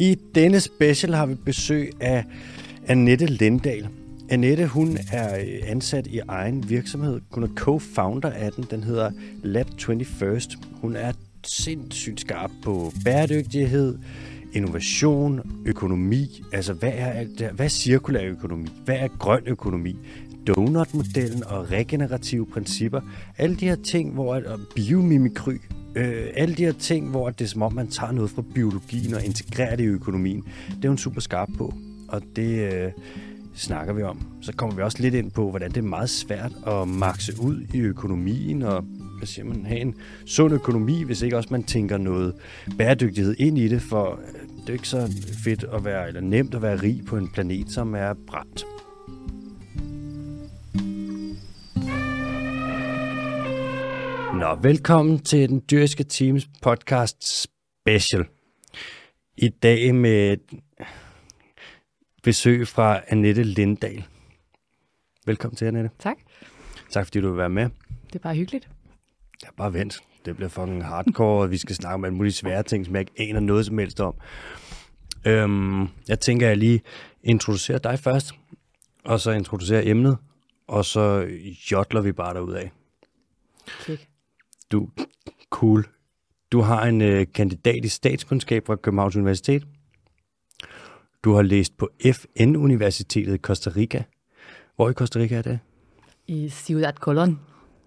I denne special har vi besøg af Annette Lendal. Annette, hun er ansat i egen virksomhed. Hun er co-founder af den. Den hedder Lab 21st. Hun er sindssygt skarp på bæredygtighed, innovation, økonomi. Altså, hvad er alt der? Hvad er cirkulær økonomi? Hvad er grøn økonomi? Donut-modellen og regenerative principper. Alle de her ting, hvor biomimikry. Alle de her ting, hvor det er som om, man tager noget fra biologien og integrerer det i økonomien. Det er hun super skarp på, og det snakker vi om. Så kommer vi også lidt ind på, hvordan det er meget svært at makse ud i økonomien, og hvad siger man, have en sund økonomi, hvis ikke også man tænker noget bæredygtighed ind i det, for det er ikke så fedt at være, eller nemt at være rig på en planet, som er brændt. Nå, velkommen til Den Dyrske Teams podcast special. I dag med besøg fra Annette Lendal. Velkommen til, Annette. Tak. Tak, fordi du vil være med. Det er bare hyggeligt. Ja, bare vent. Det bliver fucking hardcore, og vi skal snakke om alle mulige svære ting, som jeg ikke aner noget som helst om. Jeg tænker, at jeg lige introducerer dig først, og så introducerer emnet, og så jodler vi bare derudaf. Okay. Du, cool. Du har en kandidat i statskundskab fra Københavns Universitet. Du har læst på FN-universitetet i Costa Rica. Hvor i Costa Rica er det? I Ciudad Colón.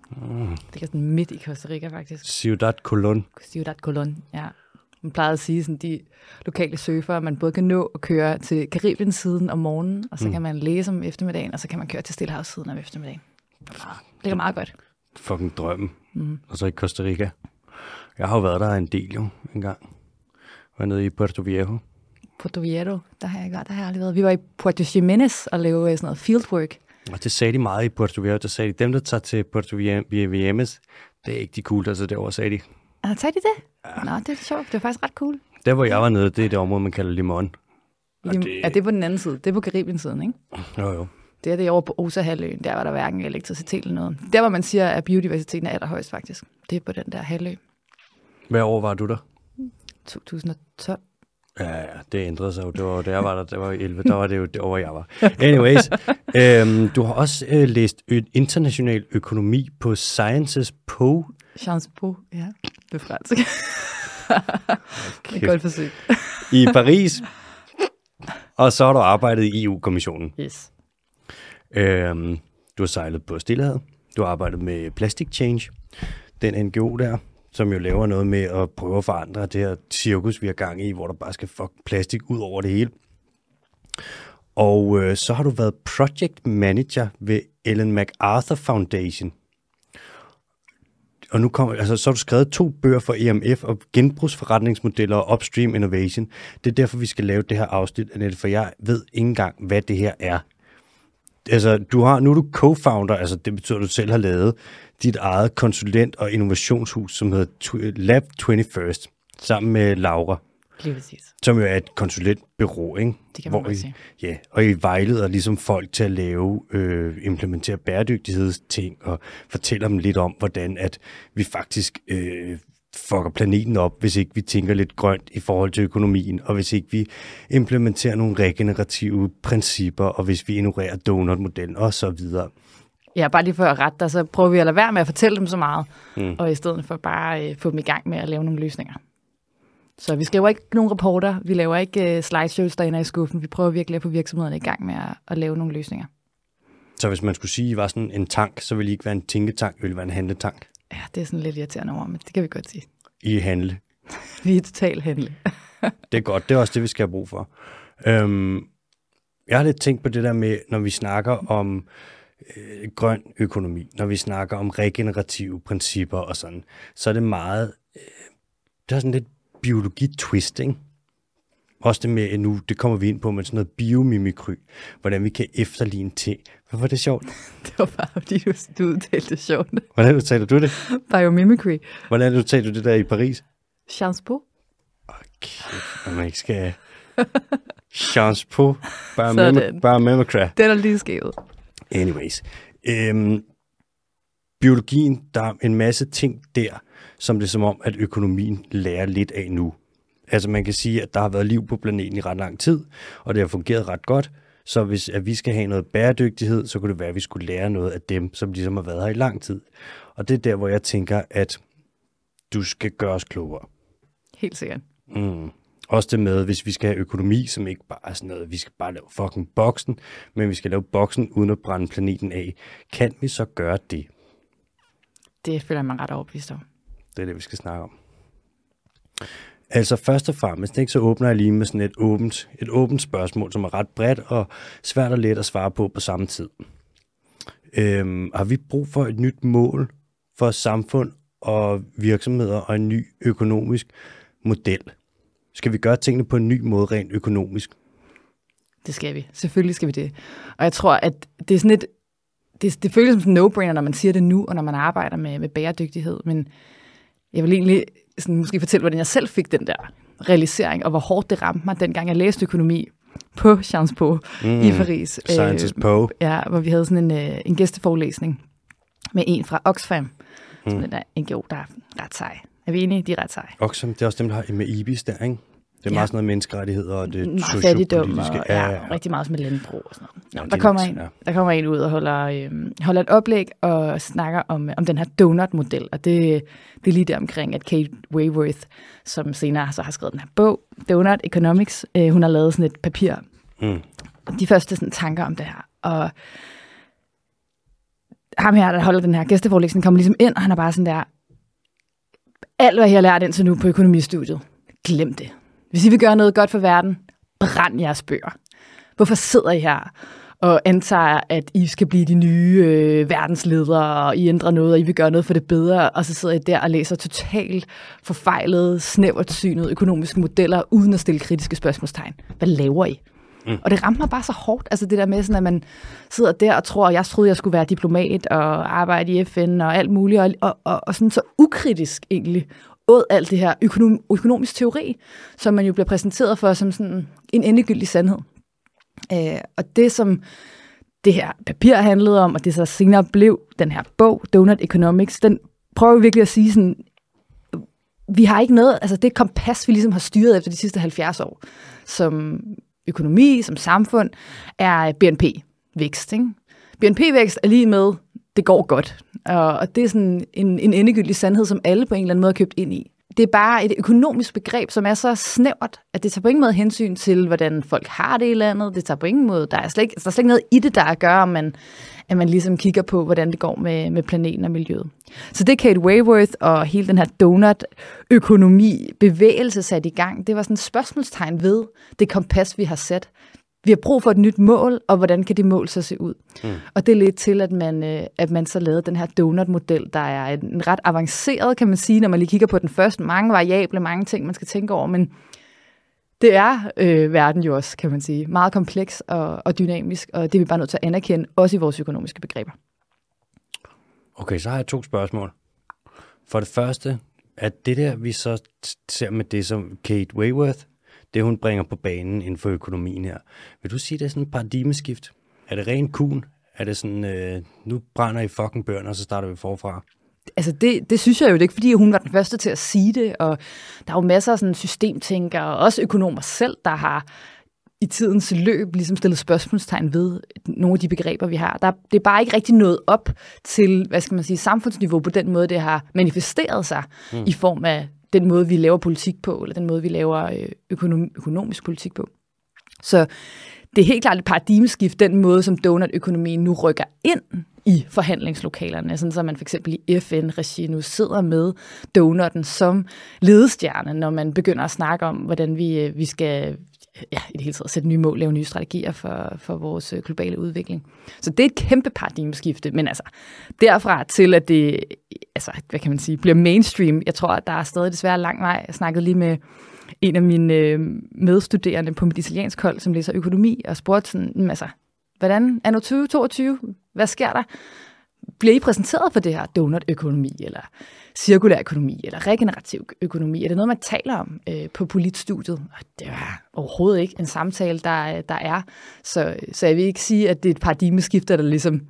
Mm. Det er sådan midt i Costa Rica, faktisk. Ciudad Colón. Ciudad Colón, ja. Man plejede at sige, sådan de lokale surfere, man både kan nå at køre til Karibiens siden om morgenen, og så kan man læse om eftermiddagen, og så kan man køre til Stillehavssiden om eftermiddagen. Det er meget godt. Fucking drømmen. Og så i Costa Rica. Jeg har jo været der en del jo engang. Jeg var nede i Puerto Viejo. Puerto Viejo, der har jeg aldrig været. Vi var i Puerto Jiménez og lavede sådan noget fieldwork. Og det sagde de meget i Puerto Viejo. Der sagde de, dem der tager til Puerto Jiménez, det er ikke de cool, der så derovre, sagde de. Og tager de det? Ja. Nå, det er sjovt. Det var faktisk ret cool. Der hvor jeg var nede, det er det område, man kalder Limon. Ja, det er på den anden side. Det er på Karibien-siden, ikke? Jo. Det er det over på Osa-halvøen, der var der hverken elektricitet eller noget. Der, hvor man siger, at biodiversiteten er allerhøjst faktisk. Det er på den der halvø. Hvad år var du der? 2012. Ja, det ændrede sig jo. Det var, da jeg var der, det var 11, der var det jo det år, jeg var. Anyways, du har også læst international økonomi på Sciences Po. Sciences Po, ja. Det er fransk. Okay. Godt forsøg. I Paris. Og så har du arbejdet i EU-kommissionen. Yes. Du har sejlet på Stillehavet. Du har arbejdet med Plastic Change, den NGO der, som jo laver noget med at prøve at forandre det her cirkus, vi har gang i, hvor der bare skal fuck plastik ud over det hele. Og så har du været project manager ved Ellen MacArthur Foundation. Og nu kommer, altså, så har du skrevet 2 bøger for EMF og genbrugsforretningsmodeller og upstream innovation. Det er derfor, vi skal lave det her afsnit, Annette, for jeg ved ikke engang, hvad det her er. Altså, nu er du co-founder, altså det betyder, at du selv har lavet dit eget konsulent- og innovationshus, som hedder Lab 21st, sammen med Laura. Lige præcis. Som jo er et konsulentbureau, ikke? Det kan man godt sige. Ja, og I vejleder ligesom folk til at lave, implementere bæredygtighedsting og fortæller dem lidt om, hvordan at vi faktisk fucker planeten op, hvis ikke vi tænker lidt grønt i forhold til økonomien, og hvis ikke vi implementerer nogle regenerative principper, og hvis vi ignorerer donut-modellen og så videre. Ja, bare lige for at rette dig, så prøver vi at lade være med at fortælle dem så meget, og i stedet for bare få dem i gang med at lave nogle løsninger. Så vi skriver ikke nogen rapporter, vi laver ikke slideshows, der ender i skuffen, vi prøver virkelig at få virksomhederne i gang med at lave nogle løsninger. Så hvis man skulle sige, at I var sådan en tank, så ville I ikke være en tænketank, ville I være en handletank? Ja, det er sådan lidt irriterende ord, men det kan vi godt sige. I handle. Vi er totalt handle. Det er godt, det er også det, vi skal have brug for. Jeg har lidt tænkt på det der med, når vi snakker om grøn økonomi, når vi snakker om regenerative principper og sådan, så er det meget, der er sådan lidt biologi-twisting. Også det med, nu det kommer vi ind på, med sådan noget biomimikry, hvordan vi kan efterligne ting. Hvorfor er det sjovt? Det var bare, fordi du udtalte det sjovt. Hvordan udtalte du det? Biomimikry. Hvordan udtalte du det der i Paris? Sciences Po. Okay, man ikke skal... Sciences Po. Biomimikry. Den er lige skævet. Anyways. Biologien, der er en masse ting der, som det er som om, at økonomien lærer lidt af nu. Altså man kan sige, at der har været liv på planeten i ret lang tid, og det har fungeret ret godt. Så hvis at vi skal have noget bæredygtighed, så kunne det være, at vi skulle lære noget af dem, som ligesom har været her i lang tid. Og det er der, hvor jeg tænker, at du skal gøre os klogere. Helt sikkert. Mm. Også det med, hvis vi skal have økonomi, som ikke bare er sådan noget, vi skal bare lave fucking boksen, men vi skal lave boksen uden at brænde planeten af. Kan vi så gøre det? Det føler man ret overbevist om. Det er det, vi skal snakke om. Altså først og fremmest, ikke, så åbner jeg lige med sådan et åbent spørgsmål, som er ret bredt og svært og let at svare på samme tid. Har vi brug for et nyt mål for samfund og virksomheder og en ny økonomisk model? Skal vi gøre tingene på en ny måde rent økonomisk? Det skal vi. Selvfølgelig skal vi det. Og jeg tror, at det er sådan et... Det føles som sådan en no-brainer, når man siger det nu, og når man arbejder med bæredygtighed. Men jeg vil egentlig sådan, måske fortælle, hvordan jeg selv fik den der realisering, og hvor hårdt det ramte mig, dengang jeg læste økonomi på Sciences Po i Paris. Sciences Po. Ja, hvor vi havde sådan en gæsteforelæsning med en fra Oxfam, som den der NGO, der er ret sej. Er vi enige? De er ret seje. Oxfam, det er også dem, der har med IBIS der, ikke? Det er meget sådan noget menneskerettigheder, og det er sociopolitiske. Og, rigtig meget med landbrug og sådan noget. Ja, der kommer en ud og holder et oplæg og snakker om den her donut-model. Og det er lige der omkring, at Kate Raworth, som senere så har skrevet den her bog, Donut Economics, hun har lavet sådan et papir. Mm. De første sådan, tanker om det her. Og ham her, der holder den her gæsteforelæsning, kommer ligesom ind, og han er bare sådan der... Alt, hvad jeg har lært indtil nu på økonomistudiet, glem det. Hvis I vil gøre noget godt for verden, brænd jeres bøger. Hvorfor sidder I her og antager, at I skal blive de nye verdensledere, og I ændrer noget, og I vil gøre noget for det bedre, og så sidder I der og læser totalt forfejlede, snævertsynede økonomiske modeller, uden at stille kritiske spørgsmålstegn. Hvad laver I? Mm. Og det rammer mig bare så hårdt, altså det der med, sådan, at man sidder der og tror, at jeg troede, jeg skulle være diplomat og arbejde i FN og alt muligt, og sådan så ukritisk egentlig åd alt det her økonomisk teori, som man jo bliver præsenteret for som sådan en endegyldig sandhed. Og det, som det her papir handlede om, og det så senere blev den her bog, Donut Economics, den prøver virkelig at sige sådan, vi har ikke noget, altså det kompas, vi ligesom har styret efter de sidste 70 år, som... økonomi, som samfund, er BNP-vækst. Ikke? BNP-vækst er lige med, det går godt. Og det er sådan en endegyldig sandhed, som alle på en eller anden måde har købt ind i. Det er bare et økonomisk begreb, som er så snævert, at det tager på ingen måde hensyn til, hvordan folk har det i landet. Det tager på ingen måde. Der er slet ikke noget i det, der gør, at man ligesom kigger på, hvordan det går med planeten og miljøet. Så det Kate Raworth og hele den her donut-økonomi-bevægelse sat i gang, det var sådan et spørgsmålstegn ved det kompas, vi har sat. Vi har brug for et nyt mål, og hvordan kan det mål så se ud? Mm. Og det ledte til, at man så lavede den her donut-model, der er en ret avanceret, kan man sige, når man lige kigger på den første. Mange variable, mange ting, man skal tænke over, men det er verden jo også, kan man sige. Meget kompleks og dynamisk, og det er vi bare nødt til at anerkende, også i vores økonomiske begreber. Okay, så har jeg 2 spørgsmål. For det første, at det der, vi så ser med det, som Kate Raworth, det hun bringer på banen inden for økonomien her. Vil du sige, det er sådan et paradigmeskift? Er det ren kun? Er det sådan, nu brænder I fucking bøgerne, og så starter vi forfra? Altså det synes jeg jo ikke, fordi hun var den første til at sige det, og der er jo masser af sådan systemtænkere, og også økonomer selv, der har i tidens løb ligesom stillet spørgsmålstegn ved nogle af de begreber, vi har. Det er bare ikke rigtig nået op til, hvad skal man sige, samfundsniveau på den måde, det har manifesteret sig i form af den måde, vi laver politik på, eller den måde, vi laver økonomisk politik på. Så det er helt klart et paradigmeskift, den måde, som donut-økonomien nu rykker ind i forhandlingslokalerne, sådan så man for eksempel i FN-regi nu sidder med donutten som ledestjerne, når man begynder at snakke om, hvordan vi skal i det hele taget sætte nye mål, lave nye strategier for vores globale udvikling. Så det er et kæmpe paradigmeskifte, men altså derfra til, at det hvad kan man sige, bliver mainstream, jeg tror, at der er stadig desværre lang vej. Jeg snakkede lige med en af mine medstuderende på mit italiensk hold, som læser økonomi, og spurgte sådan, hvordan er nu 2022? Hvad sker der? Bliver I præsenteret for det her donut-økonomi, eller cirkulær økonomi, eller regenerativ økonomi? Er det noget, man taler om på politstudiet? Og det var overhovedet ikke en samtale, der er. Så jeg vil ikke sige, at det er et paradigmeskift, der ligesom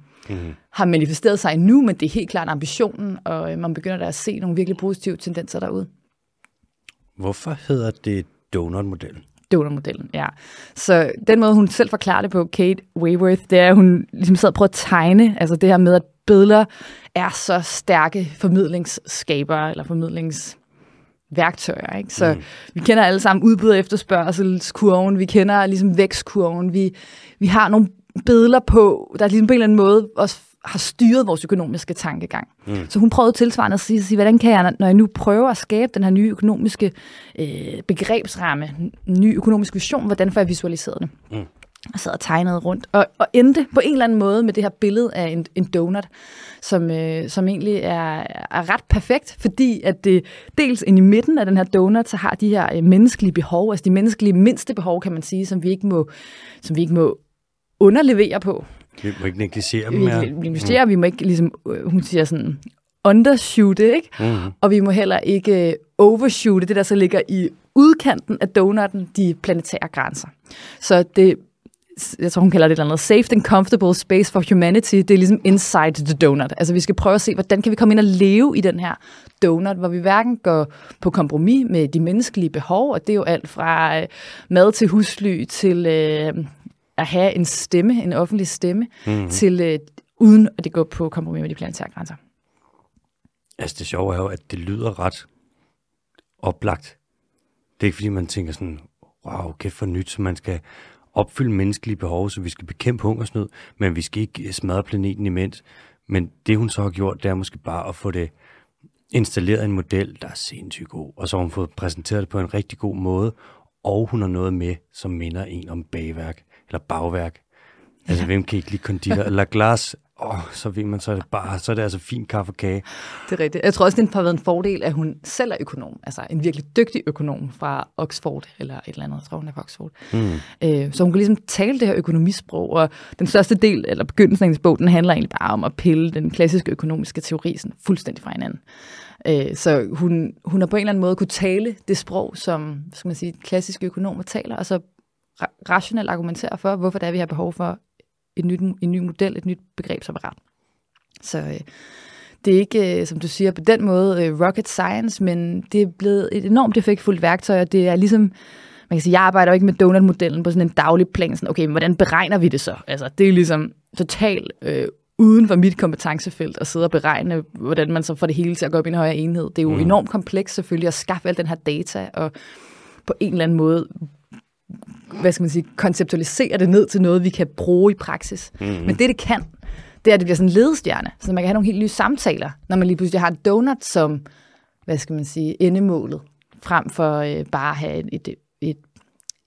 har manifesteret sig endnu, men det er helt klart ambitionen, og man begynder da at se nogle virkelig positive tendenser derude. Hvorfor hedder det donutmodellen? Donutmodellen, ja. Så den måde, hun selv forklarer det på, Kate Raworth, det er, at hun ligesom sidder og prøver at tegne, altså det her med, at billeder er så stærke formidlingsskabere, eller formidlingsværktøjer, ikke? Så vi kender alle sammen udbud- og efterspørgselskurven, vi kender ligesom vækstkurven, vi har nogle billeder på, der ligesom på en eller anden måde også har styret vores økonomiske tankegang. Så hun prøvede tilsvarende at sige, hvordan kan jeg, når jeg nu prøver at skabe den her nye økonomiske begrebsramme, ny økonomisk vision, hvordan får jeg visualiseret det? Og sad og tegnede rundt, og endte på en eller anden måde med det her billede af en donut, som egentlig er ret perfekt, fordi at det dels inde i midten af den her donut, så har de her menneskelige behov, altså de menneskelige mindste behov, kan man sige, som vi ikke må underlevere på. Vi må ikke negligere mere. Vi må ikke, ligesom hun siger sådan, undershoote, ikke? Og vi må heller ikke overshoote det, der så ligger i udkanten af donutten, de planetære grænser. Så det, jeg tror, hun kalder det et eller andet safe and comfortable space for humanity, det er ligesom inside the donut. Altså, vi skal prøve at se, hvordan kan vi komme ind og leve i den her donut, hvor vi hverken går på kompromis med de menneskelige behov, og det er jo alt fra mad til husly til at have en stemme, en offentlig stemme, til uden at det går på kompromis med de planetære grænser. Altså, det sjove er jo, at det lyder ret oplagt. Det er ikke, fordi man tænker sådan, wow, kæft for nyt, så man skal opfylde menneskelige behov, så vi skal bekæmpe hungersnød, men vi skal ikke smadre planeten imens. Men det, hun så har gjort, det er måske bare at få det installeret en model, der er sindssygt god, og så har hun fået præsenteret det på en rigtig god måde, og hun har noget med, som minder en om bagværk eller bagværk. Altså, hvem kan ikke lide konditor eller glas? Så ved man, så er det altså fin kaffe og kage. Det er rigtigt. Jeg tror også, det har været en fordel, at hun selv er økonom. Altså en virkelig dygtig økonom fra Oxford, eller et eller andet, jeg tror hun er fra Oxford. Så hun kan ligesom tale det her økonomisprog, og den største del, eller begyndelsen af hendes bog, den handler egentlig bare om at pille den klassiske økonomiske teori sådan fuldstændig fra hinanden. Så hun har på en eller anden måde kunne tale det sprog, som, skal man sige, klassiske økonomer taler, og så rationelt argumentere for, hvorfor det er, vi har behov for en ny model, et nyt begrebsapparat. Så det er ikke, som du siger, på den måde rocket science, men det er blevet et enormt effektfuldt værktøj, og det er ligesom, man kan sige, jeg arbejder jo ikke med donut-modellen på sådan en daglig plan, sådan, okay, men hvordan beregner vi det så? Altså, det er ligesom totalt uden for mit kompetencefelt at sidde og beregne, hvordan man så får det hele til at gå op i en højere enhed. Det er jo enormt komplekst selvfølgelig at skaffe al den her data, og på en eller anden måde, hvad skal man sige, konceptualisere det ned til noget, vi kan bruge i praksis. Men det kan, det er, at det bliver sådan en ledestjerne, så man kan have nogle helt nye samtaler, når man lige pludselig har en donut som, hvad skal man sige, endemålet, frem for bare at have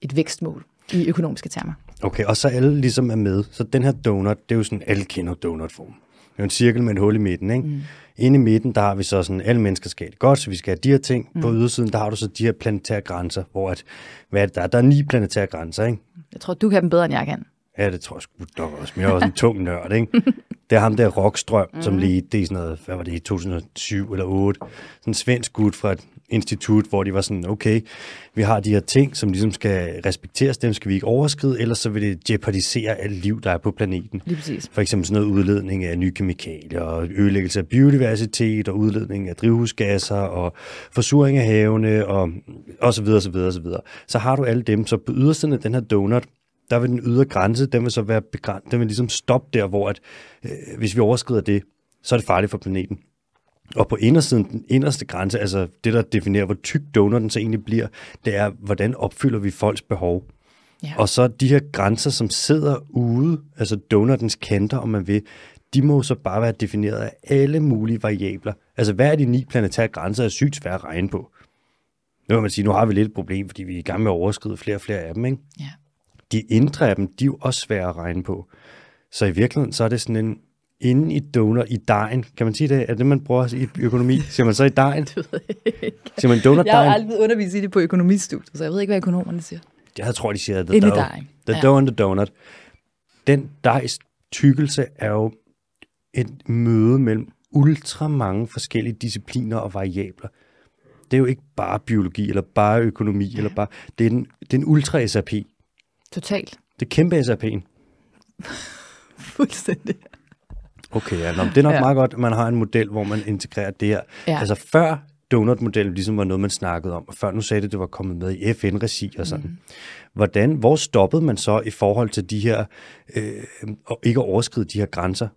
et vækstmål i økonomiske termer. Okay, og så alle ligesom er med. Så den her donut, det er jo sådan, alle kender donutformen. Det er jo en cirkel med et hul i midten, ikke? Inde i midten, der har vi så sådan, alle mennesker skal have det godt, så vi skal have de her ting. På ydersiden, der har du så de her planetære grænser, hvor at, hvad er det, der er 9 planetære grænser, ikke? Jeg tror, du kan dem bedre, end jeg kan. Ja, det tror jeg sgu nok også, men jeg er også en tung nørd, ikke? Det er ham der Rockstrøm, som lige, det er sådan noget, hvad var det, i 2007 eller 2008, sådan en svensk gud fra et institut, hvor de var sådan, okay, vi har de her ting, som ligesom skal respekteres, dem skal vi ikke overskride, ellers så vil det jeopardisere alt liv, der er på planeten. Lige præcis. For eksempel sådan noget udledning af nye kemikalier, og ødelæggelse af biodiversitet, og udledning af drivhusgasser, og forsuring af havene, og så videre, så videre, så videre. Så har du alle dem, så på ydersiden af den her donut, der vil den ydre grænse, den vil så være begrænset, den vil ligesom stoppe der, hvor at, hvis vi overskrider det, så er det farligt for planeten. Og på indersiden, den inderste grænse, altså det, der definerer, hvor tyk donuten så egentlig bliver, det er, hvordan opfylder vi folks behov. Ja. Og så de her grænser, som sidder ude, altså donutens kanter, om man vil, de må så bare være defineret af alle mulige variabler. Altså, hvad er de 9 planetære grænser, er sygt svært at regne på? Nu kan man sige, nu har vi lidt et problem, fordi vi er i gang med at overskride flere og flere af dem, ikke? Ja. De indre af dem, de er jo også svære at regne på. Så i virkeligheden, så er det sådan en, inde i donut, i dejen, kan man sige det? Er det, man bruger i økonomi? Siger man så i dejen? Det ved jeg ikke. Siger man donut-dejen? Jeg har aldrig undervist i det på økonomistudiet, så jeg ved ikke, hvad økonomerne siger. Jeg tror, de siger, at the dough, the dough and the donut. Den dejs tykkelse er jo et møde mellem ultra mange forskellige discipliner og variabler. Det er jo ikke bare biologi, eller bare økonomi, eller bare, det er en ultra-SAP. Totalt. Det er kæmpe SAP'en. Fuldstændig. Okay, ja. Nå, det er nok meget godt, at man har en model, hvor man integrerer det her. Ja. Altså før donutmodellen ligesom var noget, man snakkede om, og før nu sagde det, at det var kommet med i FN-regi og sådan. Mm. Hvor stoppede man så i forhold til de her, og ikke at overskride de her grænser?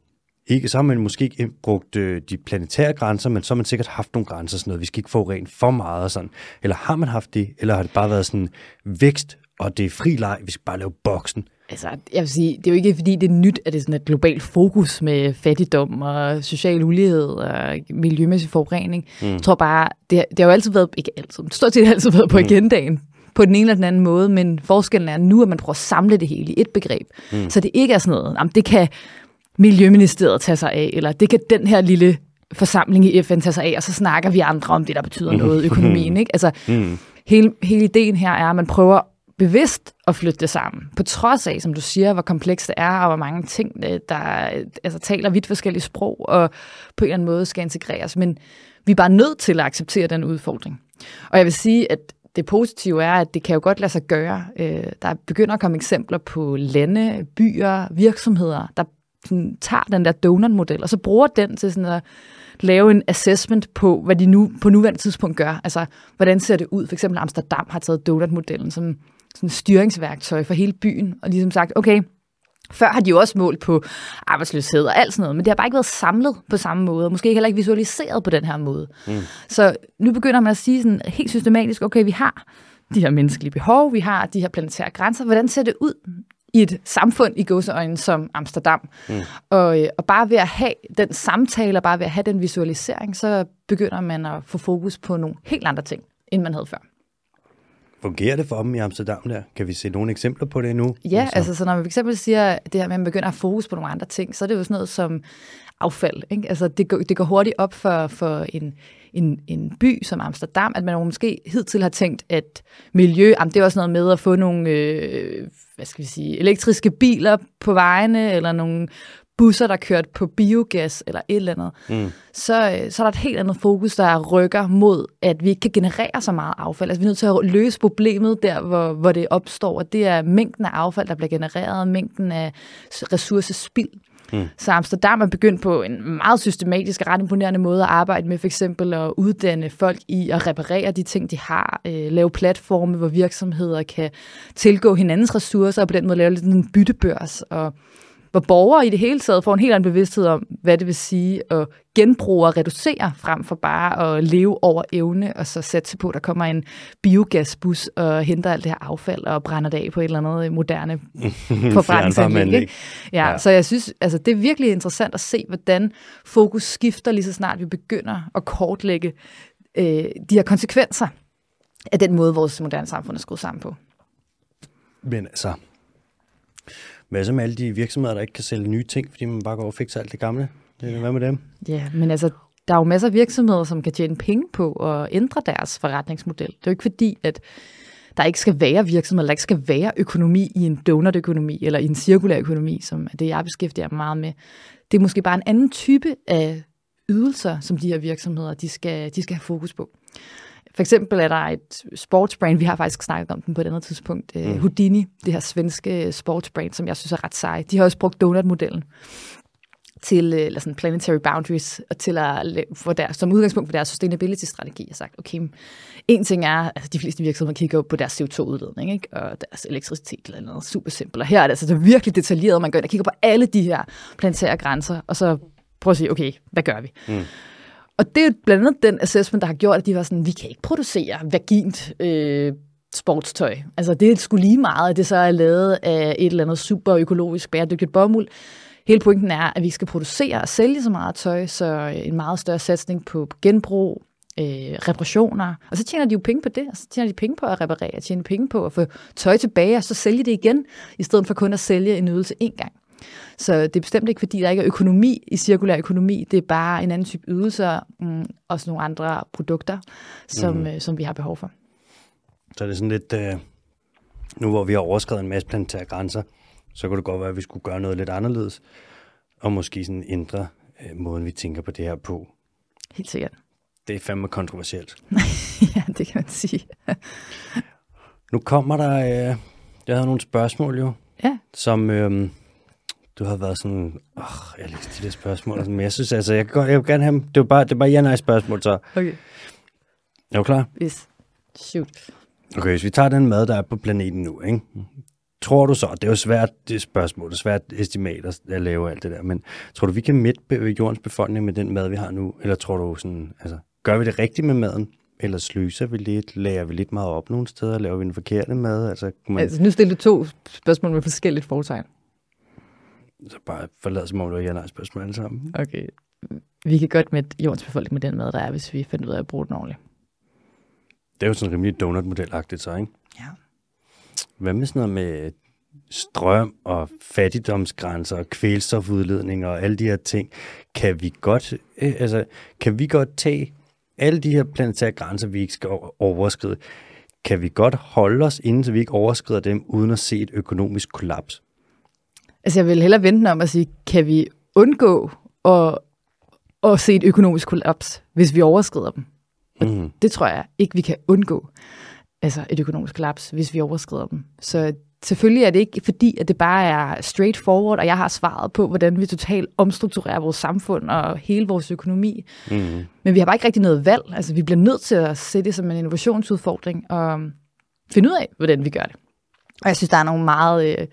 Ikke, så har man måske ikke brugt de planetære grænser, men så har man sikkert haft nogle grænser, sådan noget, vi skal ikke forurene for meget og sådan. Eller har man haft det, eller har det bare været sådan vækst, og det er fri leg, vi skal bare lave boksen? Altså, jeg vil sige, det er jo ikke fordi det er nyt, at det er sådan et globalt fokus med fattigdom og social ulighed og miljømæssig forurening. Mm. Jeg tror bare, det har jo altid været, ikke altid, men stort set altid været på agendaen på den ene eller den anden måde, men forskellen er nu, at man prøver at samle det hele i et begreb. Mm. Så det ikke er sådan noget, jamen, det kan Miljøministeriet tage sig af, eller det kan den her lille forsamling i FN tage sig af, og så snakker vi andre om det, der betyder noget økonomien. Ikke? Altså, hele ideen her er, at man prøver bevidst at flytte det sammen. På trods af, som du siger, hvor komplekst det er, og hvor mange ting, der altså, taler vidt forskellige sprog, og på en eller anden måde skal integreres. Men vi er bare nødt til at acceptere den udfordring. Og jeg vil sige, at det positive er, at det kan jo godt lade sig gøre. Der begynder at komme eksempler på lande, byer, virksomheder, der tager den der donut-model, og så bruger den til sådan at lave en assessment på, hvad de nu på nuværende tidspunkt gør. Altså, hvordan ser det ud? For eksempel Amsterdam har taget donut-modellen som sådan styringsværktøj for hele byen, og ligesom sagt, okay, før har de jo også målt på arbejdsløshed og alt sådan noget, men det har bare ikke været samlet på samme måde, og måske heller ikke visualiseret på den her måde. Mm. Så nu begynder man at sige sådan helt systematisk, okay, vi har de her menneskelige behov, vi har de her planetære grænser, hvordan ser det ud i et samfund i gåseøjne som Amsterdam. Mm. Og bare ved at have den samtale, og bare ved at have den visualisering, så begynder man at få fokus på nogle helt andre ting, end man havde før. Fungerer det for dem i Amsterdam der? Kan vi se nogle eksempler på det nu? Ja, altså så når man fx siger, det her med, at man begynder at have fokus på nogle andre ting, så er det jo sådan noget som affald. Ikke? Altså det går hurtigt op for en by som Amsterdam, at man måske hidtil har tænkt, at miljø, det er også noget med at få nogle elektriske biler på vejene, eller nogle busser, der kørt på biogas, eller et eller andet. Mm. Så er der et helt andet fokus, der rykker mod, at vi ikke kan generere så meget affald. Altså vi er nødt til at løse problemet der, hvor det opstår, og det er mængden af affald, der bliver genereret, mængden af ressourcespild. Mm. Så Amsterdam er begyndt på en meget systematisk og ret imponerende måde at arbejde med, for eksempel at uddanne folk i at reparere de ting, de har, lave platforme, hvor virksomheder kan tilgå hinandens ressourcer, og på den måde lave lidt en byttebørs, og hvor borgere i det hele taget får en helt anden bevidsthed om, hvad det vil sige at genbruge og reducere, frem for bare at leve over evne, og så satse på, at der kommer en biogasbus og henter alt det her affald og brænder det af på et eller andet moderne forbrændelsesanlæg. Ja. Så jeg synes, altså, det er virkelig interessant at se, hvordan fokus skifter lige så snart vi begynder at kortlægge de her konsekvenser af den måde, vores moderne samfund er skruet sammen på. Men altså, hvad så med alle de virksomheder, der ikke kan sælge nye ting, fordi man bare går og fikser alt det gamle? Hvad med dem? Ja, men altså, der er jo masser af virksomheder, som kan tjene penge på at ændre deres forretningsmodel. Det er jo ikke fordi, at der ikke skal være virksomheder, der ikke skal være økonomi i en donut-økonomi eller i en cirkulær økonomi, som er det, jeg beskæftiger mig meget med. Det er måske bare en anden type af ydelser, som de her virksomheder, de skal have fokus på. For eksempel er der et sportsbrand, vi har faktisk snakket om den på et andet tidspunkt, Houdini, det her svenske sportsbrand, som jeg synes er ret sej. De har også brugt donut-modellen til eller sådan planetary boundaries, og til at som udgangspunkt for deres sustainability-strategi, jeg har sagt, okay, en ting er, altså de fleste virksomheder kigger på deres CO2-udledning, ikke? Og deres elektricitet eller noget, super simpelt. Og her er det altså virkelig detaljeret, man går ind og kigger på alle de her planetære grænser, og så prøver at sige, okay, hvad gør vi? Mm. Og det er blandt andet den assessment, der har gjort, at de var sådan, vi kan ikke producere vagint sportstøj. Altså det er sgu lige meget, at det så er lavet af et eller andet super økologisk bæredygtigt bomuld. Hele pointen er, at vi skal producere og sælge så meget tøj, så en meget større satsning på genbrug, reparationer. Og så tjener de jo penge på det, og så tjener de penge på at reparere, tjener penge på at få tøj tilbage, og så sælge det igen, i stedet for kun at sælge en ydelse én gang. Så det er bestemt ikke, fordi der ikke er økonomi i cirkulær økonomi. Det er bare en anden type ydelser og sådan nogle andre produkter, som vi har behov for. Så det er sådan lidt, nu hvor vi har overskredet en masse planetære grænser, så kunne det godt være, at vi skulle gøre noget lidt anderledes, og måske sådan ændre måden, vi tænker på det her på. Helt sikkert. Det er fandme kontroversielt. Ja, det kan man sige. Nu kommer der, jeg havde nogle spørgsmål jo, ja. Som... Du har været sådan, jeg læste de der spørgsmål, men jeg synes altså, jeg vil gerne have dem. Det er bare ja-nej-spørgsmål, så. Okay. Er du klar? Yes. Shoot. Okay, hvis vi tager den mad, der er på planeten nu, ikke? Tror du så, det er jo svært det spørgsmål, det er svært estimat at lave alt det der, men tror du, vi kan mætte jordens befolkning med den mad, vi har nu? Eller tror du sådan, altså, gør vi det rigtigt med maden? Eller sløser vi lidt? Lager vi lidt meget op nogle steder? Laver vi den forkerte mad? Altså, altså nu stiller du to spørgsmål med forskelligt fortegn. Så bare forlad som om du har spørgsmål alle sammen. Okay. Vi kan godt mætte jordens befolkning med den mad, der er, hvis vi finder ud af at bruge den ordentligt. Det er jo sådan rimelig donut-model-agtigt så, ikke? Ja. Hvad med sådan noget med strøm og fattigdomsgrænser og kvælstofudledning og alle de her ting? Kan vi godt, tage alle de her planetære grænser, vi ikke skal overskride? Kan vi godt holde os inden, så vi ikke overskrider dem, uden at se et økonomisk kollaps? Altså jeg vil hellere vente om at sige, kan vi undgå at se et økonomisk kollaps, hvis vi overskrider dem? Mm. Det tror jeg ikke, vi kan undgå. Altså et økonomisk kollaps, hvis vi overskrider dem. Så selvfølgelig er det ikke fordi, at det bare er straightforward, og jeg har svaret på, hvordan vi totalt omstrukturerer vores samfund og hele vores økonomi. Mm. Men vi har bare ikke rigtig noget valg. Altså vi bliver nødt til at se det som en innovationsudfordring og finde ud af, hvordan vi gør det. Og jeg synes, der er nogle meget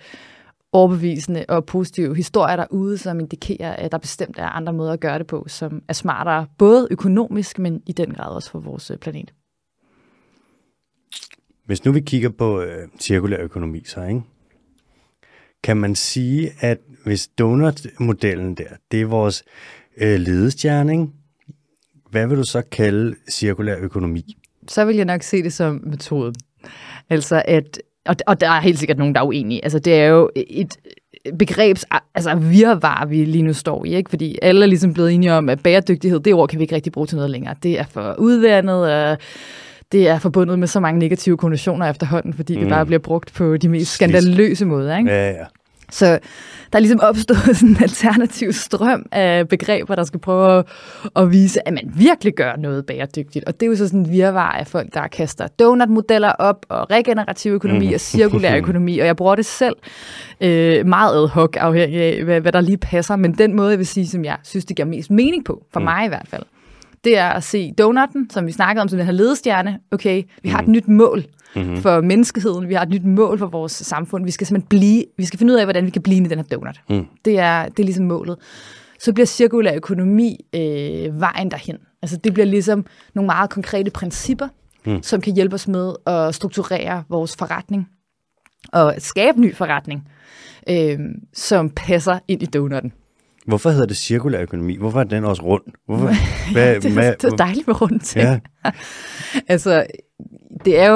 overbevisende og positive historier derude, som indikerer, at der bestemt er andre måder at gøre det på, som er smartere, både økonomisk, men i den grad også for vores planet. Hvis nu vi kigger på cirkulær økonomi, så ikke? Kan man sige, at hvis donut-modellen der, det er vores ledestjerne, hvad vil du så kalde cirkulær økonomi? Så vil jeg nok se det som metoden. Altså at og der er helt sikkert nogen, der er uenige. Altså, det er jo et begrebs virvar, vi lige nu står i, ikke? Fordi alle er ligesom blevet enige om, at bæredygtighed, det ord kan vi ikke rigtig bruge til noget længere. Det er for udvandet, det er forbundet med så mange negative konnotationer efterhånden, fordi det bare bliver brugt på de mest skandaløse måder, ikke? Ja, ja. Så der er ligesom opstået sådan en alternativ strøm af begreber, der skal prøve at vise, at man virkelig gør noget bæredygtigt. Og det er jo så sådan en virvar af folk, der kaster donutmodeller op, og regenerativ økonomi og cirkulær økonomi. Og jeg bruger det selv meget ad hoc, afhængig af, hvad der lige passer. Men den måde, jeg vil sige, som jeg synes, det giver mest mening på, for mig i hvert fald, det er at se donutten, som vi snakkede om, som den her ledestjerne. Okay, vi har et nyt mål. Mm-hmm. For menneskeheden. Vi har et nyt mål for vores samfund. Vi skal simpelthen vi skal finde ud af, hvordan vi kan blive med den her donut. Mm. Det er ligesom målet. Så bliver cirkulær økonomi vejen derhen. Altså det bliver ligesom nogle meget konkrete principper, som kan hjælpe os med at strukturere vores forretning og skabe ny forretning, som passer ind i donutten. Hvorfor hedder det cirkulær økonomi? Hvorfor er den også rund? Hvorfor? Ja, det er dejligt med runde ting. Ja. Altså, det er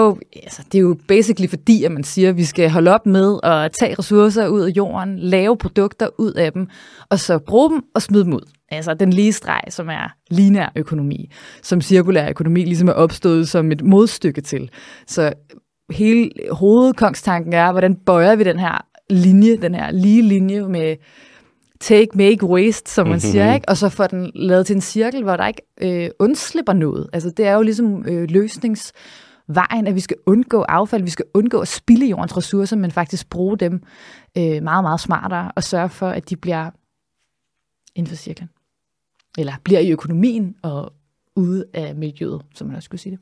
jo basically fordi, at man siger, at vi skal holde op med at tage ressourcer ud af jorden, lave produkter ud af dem, og så bruge dem og smide dem ud. Altså den lige streg, som er lineær økonomi, som cirkulær økonomi ligesom er opstået som et modstykke til. Så hele hovedkongstanken er, hvordan bøjer vi den her linje, den her lige linje med take, make, waste, som man siger, ikke? Og så får den lavet til en cirkel, hvor der ikke undslipper noget. Altså det er jo ligesom løsningsvejen, at vi skal undgå affald, vi skal undgå at spilde jordens ressourcer, men faktisk bruge dem meget, meget smartere og sørge for, at de bliver inden for cirklen. Eller bliver i økonomien og ude af miljøet, som man også skulle sige det.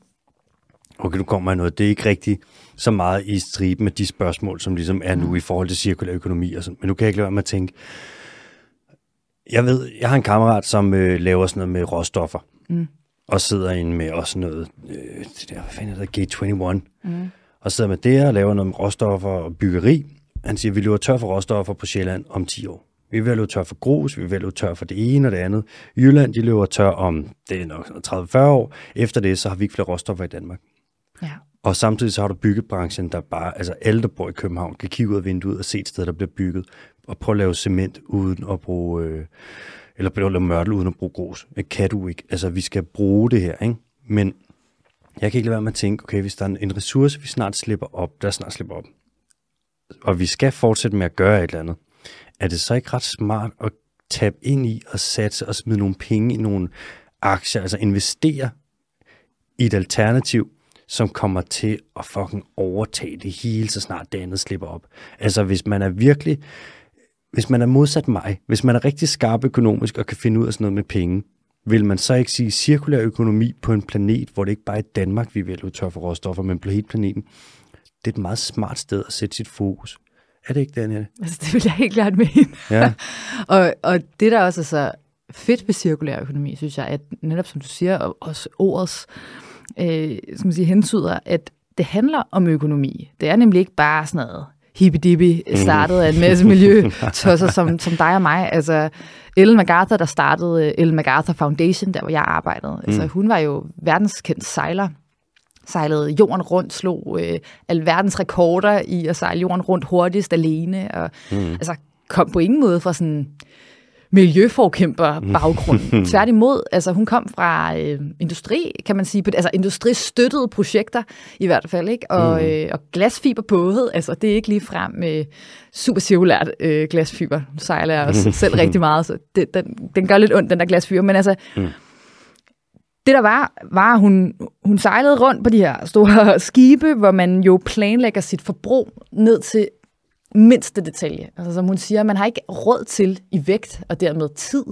Okay, nu kommer jeg noget. Det er ikke rigtig så meget i stribe med de spørgsmål, som ligesom er nu i forhold til cirkulær økonomi og sådan. Men nu kan jeg ikke lade være med at tænke, jeg har en kammerat, som laver sådan noget med råstoffer, og sidder inde med også noget, G21, og sidder med det og laver noget med råstoffer og byggeri. Han siger, vi løber tør for råstoffer på Sjælland om 10 år. Vi er ved at løbe tør for grus, vi er ved at løbe tør for det ene og det andet. I Jylland, de løber tør om, det er nok 30-40 år. Efter det, så har vi ikke flere råstoffer i Danmark. Ja. Og samtidig så har du byggebranchen, der bare, altså alle, der bor i København, kan kigge ud af vinduet og se et sted, der bliver bygget, og prøve at lave cement uden at bruge, eller prøve at lave mørtel uden at bruge grus. Det kan du ikke. Altså, vi skal bruge det her, ikke? Men jeg kan ikke lade være med at tænke, okay, hvis der er en ressource, vi snart slipper op, og vi skal fortsætte med at gøre et eller andet, er det så ikke ret smart at tabe ind i og satse og smide nogle penge i nogle aktier, altså investere i et alternativ, som kommer til at fucking overtage det hele, så snart det andet slipper op. Altså, hvis man er modsat mig, hvis man er rigtig skarp økonomisk og kan finde ud af sådan noget med penge, vil man så ikke sige cirkulær økonomi på en planet, hvor det ikke bare er Danmark, vi vil udtørre for råstoffer, men på hele planeten? Det er et meget smart sted at sætte sit fokus. Er det ikke det, Annette? Altså, det vil jeg helt klart mene. Ja. og det, der også er så fedt ved cirkulær økonomi, synes jeg, at netop som du siger, og også ordets som man siger, hentyder, at det handler om økonomi. Det er nemlig ikke bare sådan noget hippidibbi, startet af en masse miljøtosser som dig og mig. Altså, Ellen MacArthur, der startede Ellen MacArthur Foundation, der hvor jeg arbejdede. Altså, hun var jo verdenskendt sejler. Sejlede jorden rundt, slog alverdens rekorder i at sejle jorden rundt hurtigst alene. Og, altså, kom på ingen måde fra sådan miljøforkæmper baggrund. Tværtimod, altså hun kom fra industri, kan man sige, altså industristøttede projekter i hvert fald, ikke? Og glasfiberbåde, altså det er ikke ligefrem super cirkulært glasfiber. Nu sejler jeg også selv rigtig meget, så den gør lidt ondt, den der glasfiber, men altså det der var at hun sejlede rundt på de her store skibe, hvor man jo planlægger sit forbrug ned til mindste detalje. Altså, som hun siger, man har ikke råd til i vægt og dermed tid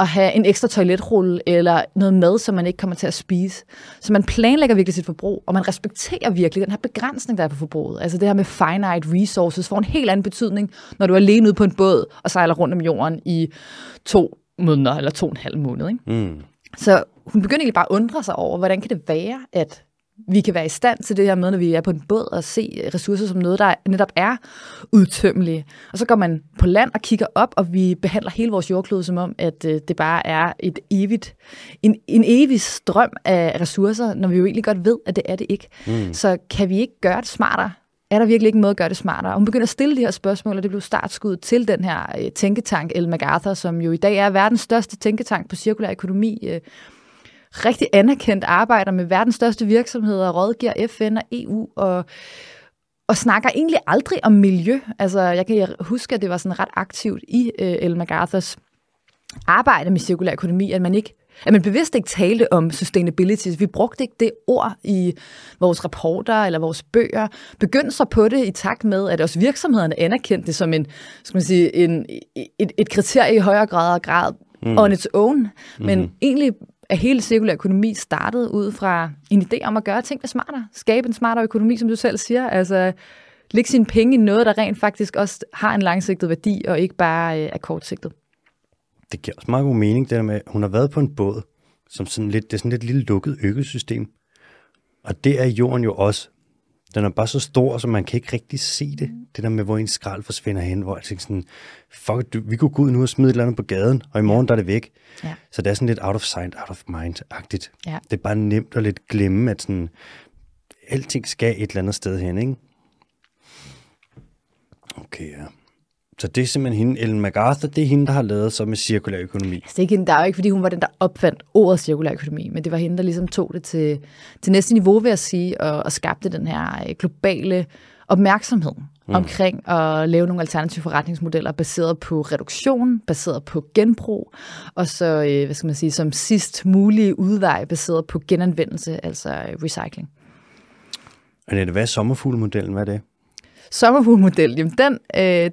at have en ekstra toiletrulle eller noget mad, som man ikke kommer til at spise. Så man planlægger virkelig sit forbrug, og man respekterer virkelig den her begrænsning, der er på forbruget. Altså det her med finite resources får en helt anden betydning, når du er alene ude på en båd og sejler rundt om jorden i 2 måneder eller 2,5 måneder. Ikke? Så hun begynder egentlig bare at undre sig over, hvordan kan det være, at vi kan være i stand til det her med, når vi er på en båd og se ressourcer som noget, der netop er udtømmelige. Og så går man på land og kigger op, og vi behandler hele vores jordklode som om, at det bare er en evig strøm af ressourcer, når vi jo egentlig godt ved, at det er det ikke. Så kan vi ikke gøre det smartere? Er der virkelig ikke en måde at gøre det smartere? Og hun begynder at stille de her spørgsmål, og det blev startskuddet til den her tænketank, Ellen MacArthur, som jo i dag er verdens største tænketank på cirkulær økonomi. Rigtig anerkendt arbejder med verdens største virksomheder og rådgiver FN og EU og snakker egentlig aldrig om miljø. Altså, jeg kan huske, at det var sådan ret aktivt i Ellen MacArthurs arbejde med cirkulær økonomi, at man bevidst ikke talte om sustainability. Vi brugte ikke det ord i vores rapporter eller vores bøger. Begyndte så på det i takt med, at også virksomhederne anerkendte det som en, skal man sige, et kriterie i højere grad on its own. Men egentlig at hele cirkulær økonomi startede ud fra en idé om at gøre tingene smartere. Skabe en smartere økonomi, som du selv siger. Altså, lægge sine penge i noget, der rent faktisk også har en langsigtet værdi, og ikke bare er kortsigtet. Det giver også meget god mening, det der med, at hun har været på en båd, som sådan lidt, det er sådan lidt lille lukket økosystem. Og det er jorden jo også. Den er bare så stor, så man kan ikke rigtig se det. Det der med, hvor en skrald forsvinder hen, hvor jeg tænker sådan, fuck, vi kunne gå ud nu og smide et eller andet på gaden, og i morgen der er det væk. Ja. Så det er sådan lidt out of sight, out of mind-agtigt. Ja. Det er bare nemt at lidt glemme, at sådan, alting skal et eller andet sted hen, ikke? Okay, ja. Så det er simpelthen hende, Ellen MacArthur, det er hende, der har lavet så med cirkulær økonomi. Altså, det er ikke hende, der er jo ikke, fordi hun var den, der opfandt ordet cirkulær økonomi, men det var hende, der ligesom tog det til næste niveau, vil jeg sige, og skabte den her globale opmærksomhed omkring at lave nogle alternative forretningsmodeller baseret på reduktion, baseret på genbrug, og så, hvad skal man sige, som sidst mulige udvej baseret på genanvendelse, altså recycling. Annette, hvad er sommerfuglemodellen? Hvad er det? Sommerfuglemodel, jamen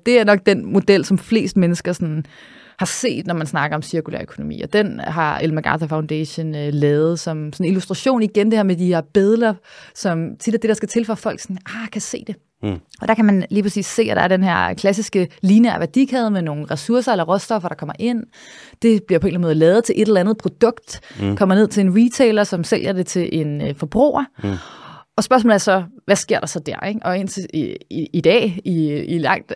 det er nok den model, som flest mennesker sådan har set, når man snakker om cirkulær økonomi. Og den har Ellen MacArthur Foundation lavet som sådan en illustration igen, det her med de her billeder, som tit er det, der skal til for folk, sådan, kan se det. Og der kan man lige præcis se, at der er den her klassiske lineære værdikæde med nogle ressourcer eller råstoffer, der kommer ind. Det bliver på en eller anden måde lavet til et eller andet produkt, kommer ned til en retailer, som sælger det til en forbruger. Og spørgsmålet er så, hvad sker der så der? Ikke? Og indtil i dag, i langt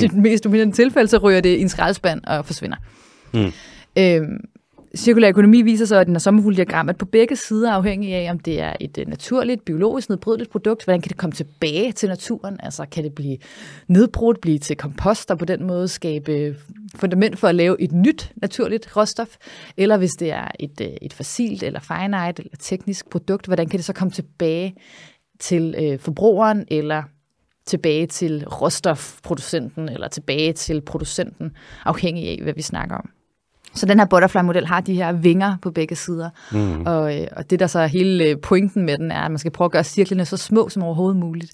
det mest dominerende tilfælde, så ryger det i en skraldespand og forsvinder. Cirkulær økonomi viser så, at den er sommerfuglediagrammet på begge sider, afhængig af, om det er et naturligt, biologisk nedbrydeligt produkt. Hvordan kan det komme tilbage til naturen? Altså, kan det blive nedbrudt, blive til kompost, og på den måde skabe fundament for at lave et nyt naturligt råstof? Eller hvis det er et fossilt, eller finite, eller teknisk produkt, hvordan kan det så komme tilbage til forbrugeren, eller tilbage til råstofproducenten, eller tilbage til producenten, afhængig af, hvad vi snakker om? Så den her butterfly-model har de her vinger på begge sider. Og det, der så er hele pointen med den, er, at man skal prøve at gøre cirklerne så små som overhovedet muligt.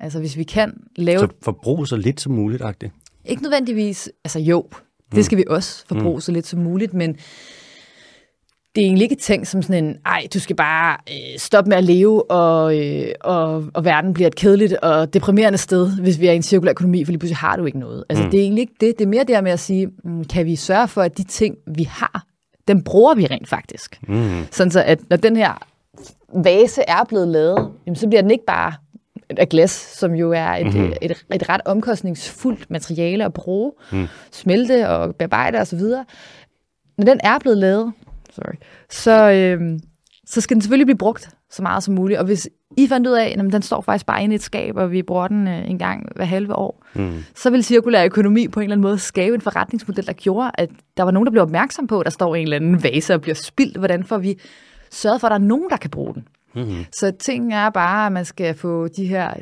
Altså, hvis vi kan lave... Så forbrug så lidt som muligt-agtigt? Ikke nødvendigvis. Altså, jo, det skal vi også forbruge så lidt som muligt, men det er egentlig ikke tænkt som sådan en, ej, du skal bare stoppe med at leve, og verden bliver et kedeligt og deprimerende sted, hvis vi er i en cirkulær økonomi, for lige pludselig har du ikke noget. Altså, det er egentlig ikke det. Det er mere der med at sige, kan vi sørge for, at de ting, vi har, dem bruger vi rent faktisk. Sådan så, at når den her vase er blevet lavet, jamen, så bliver den ikke bare af glas, som jo er et ret omkostningsfuldt materiale at bruge, smelte og bearbejde osv. Når den er blevet lavet, så skal den selvfølgelig blive brugt så meget som muligt. Og hvis I fandt ud af, at den står faktisk bare inde i et skab, og vi bruger den en gang hver halve år, så vil cirkulær økonomi på en eller anden måde skabe en forretningsmodel, der gjorde, at der var nogen, der blev opmærksom på, at der står en eller anden vase og bliver spildt. Hvordan får vi sørget for, at der er nogen, der kan bruge den? Så tingen er bare, at man skal få de her,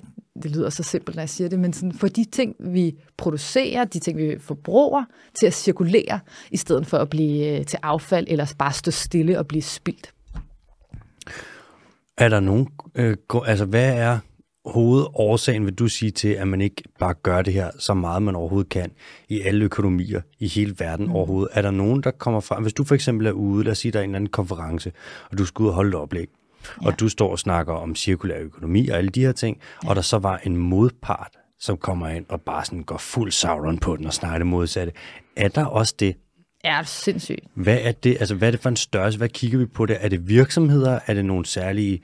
det lyder så simpelt, når jeg siger det, men sådan, få de ting, vi producerer, de ting, vi forbruger, til at cirkulere, i stedet for at blive til affald, eller bare stå stille og blive spildt. Er der nogen, hvad er hovedårsagen, vil du sige, til, at man ikke bare gør det her så meget, man overhovedet kan, i alle økonomier, i hele verden overhovedet? Er der nogen, der kommer fra, hvis du for eksempel er ude, lad os sige, der er en eller anden konference, og du skal ud og holde et oplæg, og du står og snakker om cirkulær økonomi og alle de her ting, og der så var en modpart, som kommer ind og bare sådan går fuld Sauron på den og snakker det modsatte. Er der også det? Ja, sindssygt. Hvad er det? Altså, hvad er det for en størrelse? Hvad kigger vi på det? Er det virksomheder? Er det nogle særlige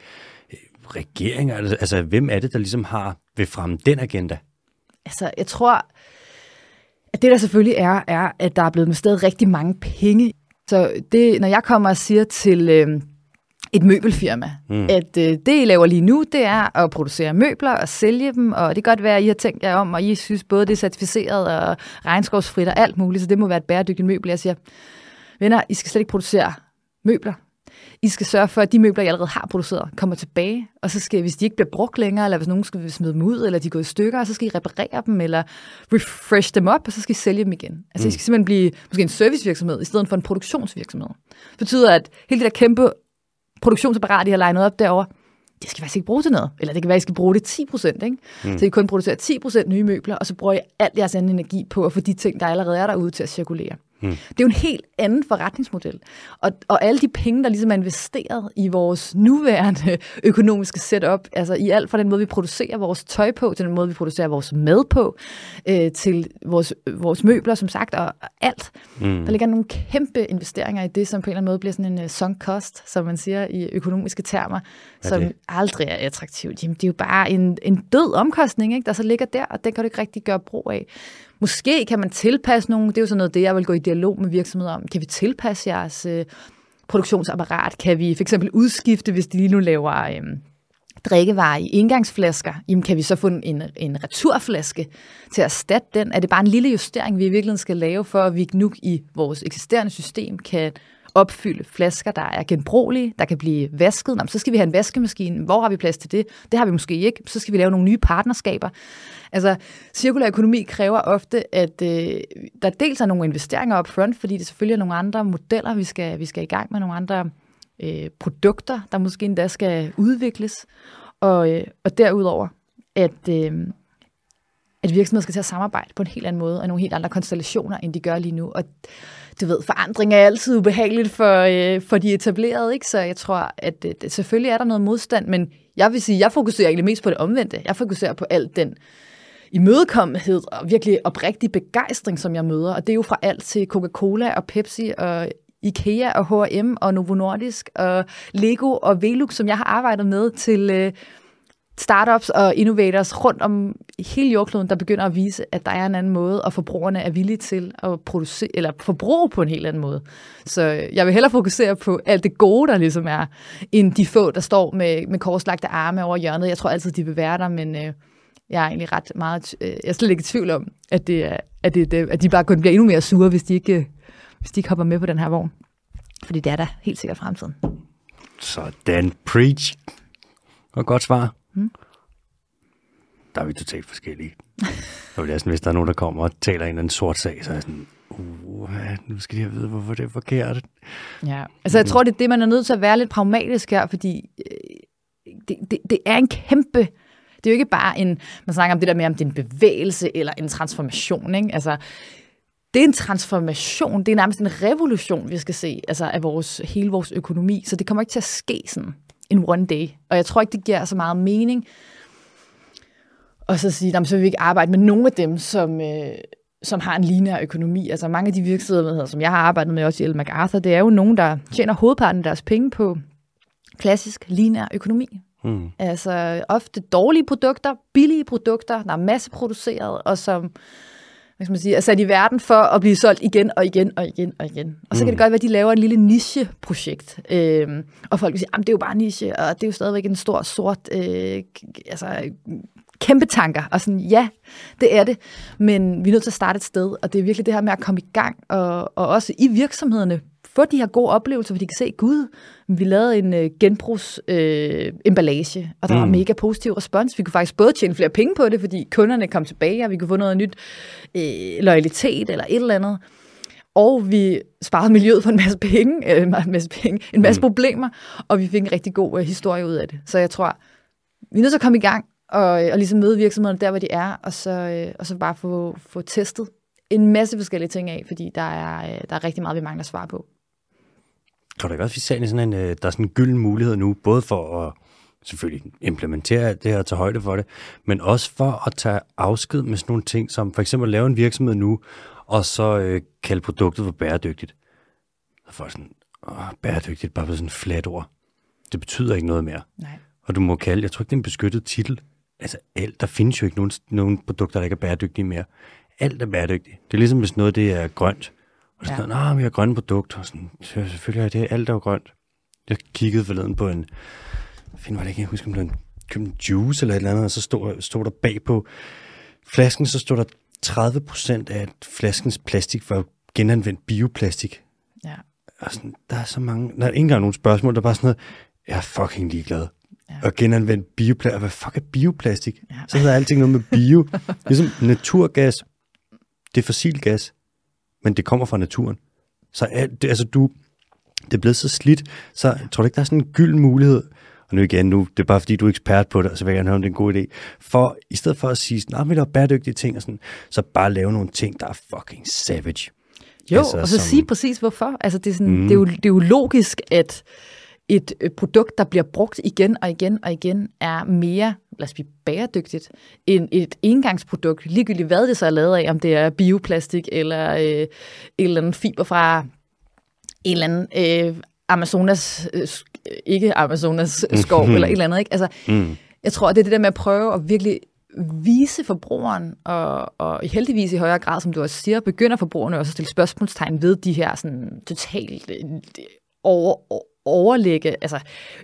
regeringer? Altså, hvem er det, der ligesom vil fremme den agenda? Altså, jeg tror, at det der selvfølgelig er, at der er blevet investeret rigtig mange penge. Så det, når jeg kommer og siger til et møbelfirma, at det, I laver lige nu, det er at producere møbler og sælge dem, og det kan godt være, at I har tænkt jer om, og I synes både, det er certificeret og regnskovsfrit og alt muligt, så det må være et bæredygtigt møbel. Jeg siger, venner, I skal slet ikke producere møbler. I skal sørge for, at de møbler, I allerede har produceret, kommer tilbage, og så skal, hvis de ikke bliver brugt længere, eller hvis nogen skal smide dem ud, eller de går i stykker, så skal I reparere dem, eller refresh dem op, og så skal I sælge dem igen. Altså, I skal simpelthen blive måske en servicevirksomhed, i stedet for en produktionsvirksomhed. Det betyder, at hele det der kæmpe produktionsapparat, I har legnet op derovre, det skal faktisk ikke bruge til noget. Eller det kan være, I skal bruge det 10%, ikke? Så I kun producerer 10% nye møbler, og så bruger I al jeres anden energi på at få de ting, der allerede er derude, til at cirkulere. Det er jo en helt anden forretningsmodel. Og alle de penge, der ligesom er investeret i vores nuværende økonomiske setup, altså i alt fra den måde, vi producerer vores tøj på, til den måde, vi producerer vores mad på, til vores møbler, som sagt, og alt. Der ligger nogle kæmpe investeringer i det, som på en eller anden måde bliver sådan en sunk cost, som man siger i økonomiske termer, som aldrig er attraktivt. Jamen, det er jo bare en død omkostning, ikke, der så ligger der, og den kan du ikke rigtig gøre brug af. Måske kan man tilpasse nogle, det er jo sådan noget, det jeg vil gå i dialog med virksomheder om. Kan vi tilpasse jeres produktionsapparat? Kan vi for eksempel udskifte, hvis de lige nu laver drikkevarer i engangsflasker? Jamen, kan vi så få en returflaske til at erstatte den? Er det bare en lille justering, vi i virkeligheden skal lave, for at vi nu i vores eksisterende system kan opfylde flasker, der er genbrugelige, der kan blive vasket. Nå, så skal vi have en vaskemaskine. Hvor har vi plads til det? Det har vi måske ikke. Så skal vi lave nogle nye partnerskaber. Altså, cirkulær økonomi kræver ofte, at der dels er nogle investeringer upfront, fordi det selvfølgelig er nogle andre modeller, vi skal i gang med, nogle andre produkter, der måske endda skal udvikles. Og derudover, at virksomheder skal til at samarbejde på en helt anden måde, og nogle helt andre konstellationer, end de gør lige nu. Og du ved, forandring er altid ubehageligt for de etablerede, ikke? Så jeg tror, at selvfølgelig er der noget modstand, men jeg vil sige, jeg fokuserer egentlig mest på det omvendte. Jeg fokuserer på alt den imødekommenhed og virkelig oprigtig begejstring, som jeg møder. Og det er jo fra alt til Coca-Cola og Pepsi og Ikea og H&M og Novo Nordisk og Lego og Velux, som jeg har arbejdet med, til startups og innovators rundt om hele jordkloden, der begynder at vise, at der er en anden måde, og forbrugerne er villige til at producere, eller forbruge på en helt anden måde. Så jeg vil hellere fokusere på alt det gode, der ligesom er, end de få, der står med korslagte arme over hjørnet. Jeg tror altid, de vil være der, men jeg er egentlig ret meget, jeg er slet ikke i tvivl om, at de bare kun bliver endnu mere sure, hvis de ikke hopper med på den her vogn. Fordi det er der helt sikkert fremtiden. Sådan, preach. Og godt svar. Der er vi totalt forskellige. Og hvis der er nogen, der kommer og taler en eller anden sort sag, så er jeg sådan, nu skal de have vide, hvorfor det er forkert. Ja, altså jeg tror, det er det, man er nødt til at være lidt pragmatisk her, fordi det er en kæmpe. Det er jo ikke bare man snakker om det der med, om det er en bevægelse eller en transformation, ikke? Altså, Det er en transformation, det er nærmest en revolution, vi skal se, altså af hele vores økonomi, så det kommer ikke til at ske sådan en one day, og jeg tror ikke, det giver så meget mening, og så sige, så vil vi ikke arbejde med nogen af dem, som har en lineær økonomi. Altså mange af de virksomheder, som jeg har arbejdet med også i Ellen MacArthur, det er jo nogen, der tjener hovedparten af deres penge på klassisk lineær økonomi. Hmm. Altså ofte dårlige produkter, billige produkter, der er masseproduceret, og som er sat i verden for at blive solgt igen og igen og igen og igen. Og så kan det godt være, at de laver en lille nicheprojekt. Og folk vil sige, at det er jo bare niche, og det er jo stadigvæk en stor sort kæmpe tanker. Og sådan, ja, det er det. Men vi er nødt til at starte et sted, og det er virkelig det her med at komme i gang, og også i virksomhederne få de her gode oplevelser, hvor de kan se, gud, vi lavede en genbrugsemballage, og der var mega positiv respons. Vi kunne faktisk både tjene flere penge på det, fordi kunderne kom tilbage, og vi kunne få noget nyt loyalitet eller et eller andet. Og vi sparede miljøet for en masse penge, en masse problemer, og vi fik en rigtig god historie ud af det. Så jeg tror, vi er nødt til at komme i gang, og ligesom møde virksomhederne der, hvor de er, og så bare få testet en masse forskellige ting af, fordi der er rigtig meget, vi mangler at svare på. Tror du ikke også, vi ser sådan der er sådan en gylden mulighed nu, både for at selvfølgelig implementere det her og tage højde for det, men også for at tage afsked med sådan nogle ting, som for eksempel lave en virksomhed nu, og så kalde produktet for bæredygtigt. Så får sådan, bæredygtigt bare sådan et flat ord. Det betyder ikke noget mere. Nej. Og du må kalde, jeg tror ikke, det er en beskyttet titel. Altså alt, der findes jo ikke nogen produkter, der ikke er bæredygtige mere. Alt er bæredygtigt. Det er ligesom, hvis noget det er grønt. Og så sådan, vi har grønne produkter. Og sådan, selvfølgelig er det alt, der er grønt. Jeg kiggede forleden på en, jeg husker, om det var en juice eller et eller andet, og så stod der bag på flasken, så stod der 30% af flaskens plastik var genanvendt bioplastik. Ja. Og sådan, der er så mange, der er ikke engang nogen spørgsmål, der er bare sådan noget, jeg er fucking ligeglad. Ja. Og genanvendt bioplastik. Hvad fuck er bioplastik? Ja. Så hedder alting noget med bio. Ligesom naturgas. Det er fossilgas, men det kommer fra naturen. Så det er blevet så slidt, så jeg tror ikke, der er sådan en gylden mulighed. Og nu det er bare fordi, du er ekspert på det, og så vil jeg gerne høre, om det er en god idé. For i stedet for at sige, vi laver bæredygtige ting, og sådan, så bare lave nogle ting, der er fucking savage. Jo, altså, og så sige præcis hvorfor. Altså, det er sådan, det er jo logisk, at et produkt, der bliver brugt igen og igen og igen, er mere, lad os blive bæredygtigt, end et engangsprodukt, ligegyldigt hvad det så er lavet af, om det er bioplastik eller et eller andet fiber fra en eller anden Amazonas, ikke Amazonas skov eller et eller andet. Ikke? Altså, jeg tror, det er det der med at prøve at virkelig vise forbrugeren, og heldigvis i højere grad, som du også siger, begynder forbrugerne også at stille spørgsmålstegn ved de her sådan, totalt overlægge, altså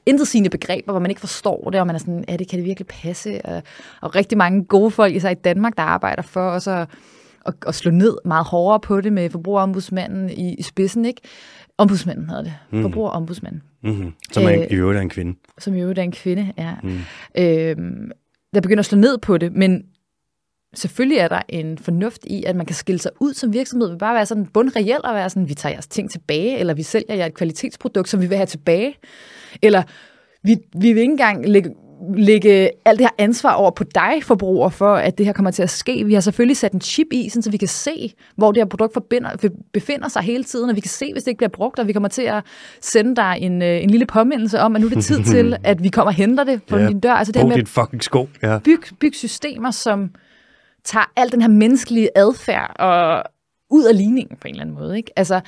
intet sine begreber, hvor man ikke forstår det, og man er sådan, det kan det virkelig passe? Og rigtig mange gode folk, især i Danmark, der arbejder for også at slå ned meget hårdere på det med forbrugerombudsmanden i spidsen, ikke? Ombudsmanden hedder det. Mm. Forbrugerombudsmanden. Mm-hmm. Som i øvrigt er en kvinde. Som i øvrigt er en kvinde, ja. Mm. Der begynder at slå ned på det, men selvfølgelig er der en fornuft i, at man kan skille sig ud som virksomhed, vil bare være sådan bundreel og være sådan, vi tager jeres ting tilbage, eller vi sælger jer et kvalitetsprodukt, som vi vil have tilbage, eller vi vil ikke engang lægge alt det her ansvar over på dig, forbruger, for at det her kommer til at ske. Vi har selvfølgelig sat en chip i, så vi kan se, hvor det her produkt befinder sig hele tiden, og vi kan se, hvis det ikke bliver brugt, og vi kommer til at sende dig en lille påmindelse om, at nu er det tid til, at vi kommer og henter det på din dør. Altså det her med fucking sko. Ja. Byg systemer, som tager al den her menneskelige adfærd og ud af ligningen på en eller anden måde. Ikke? Altså,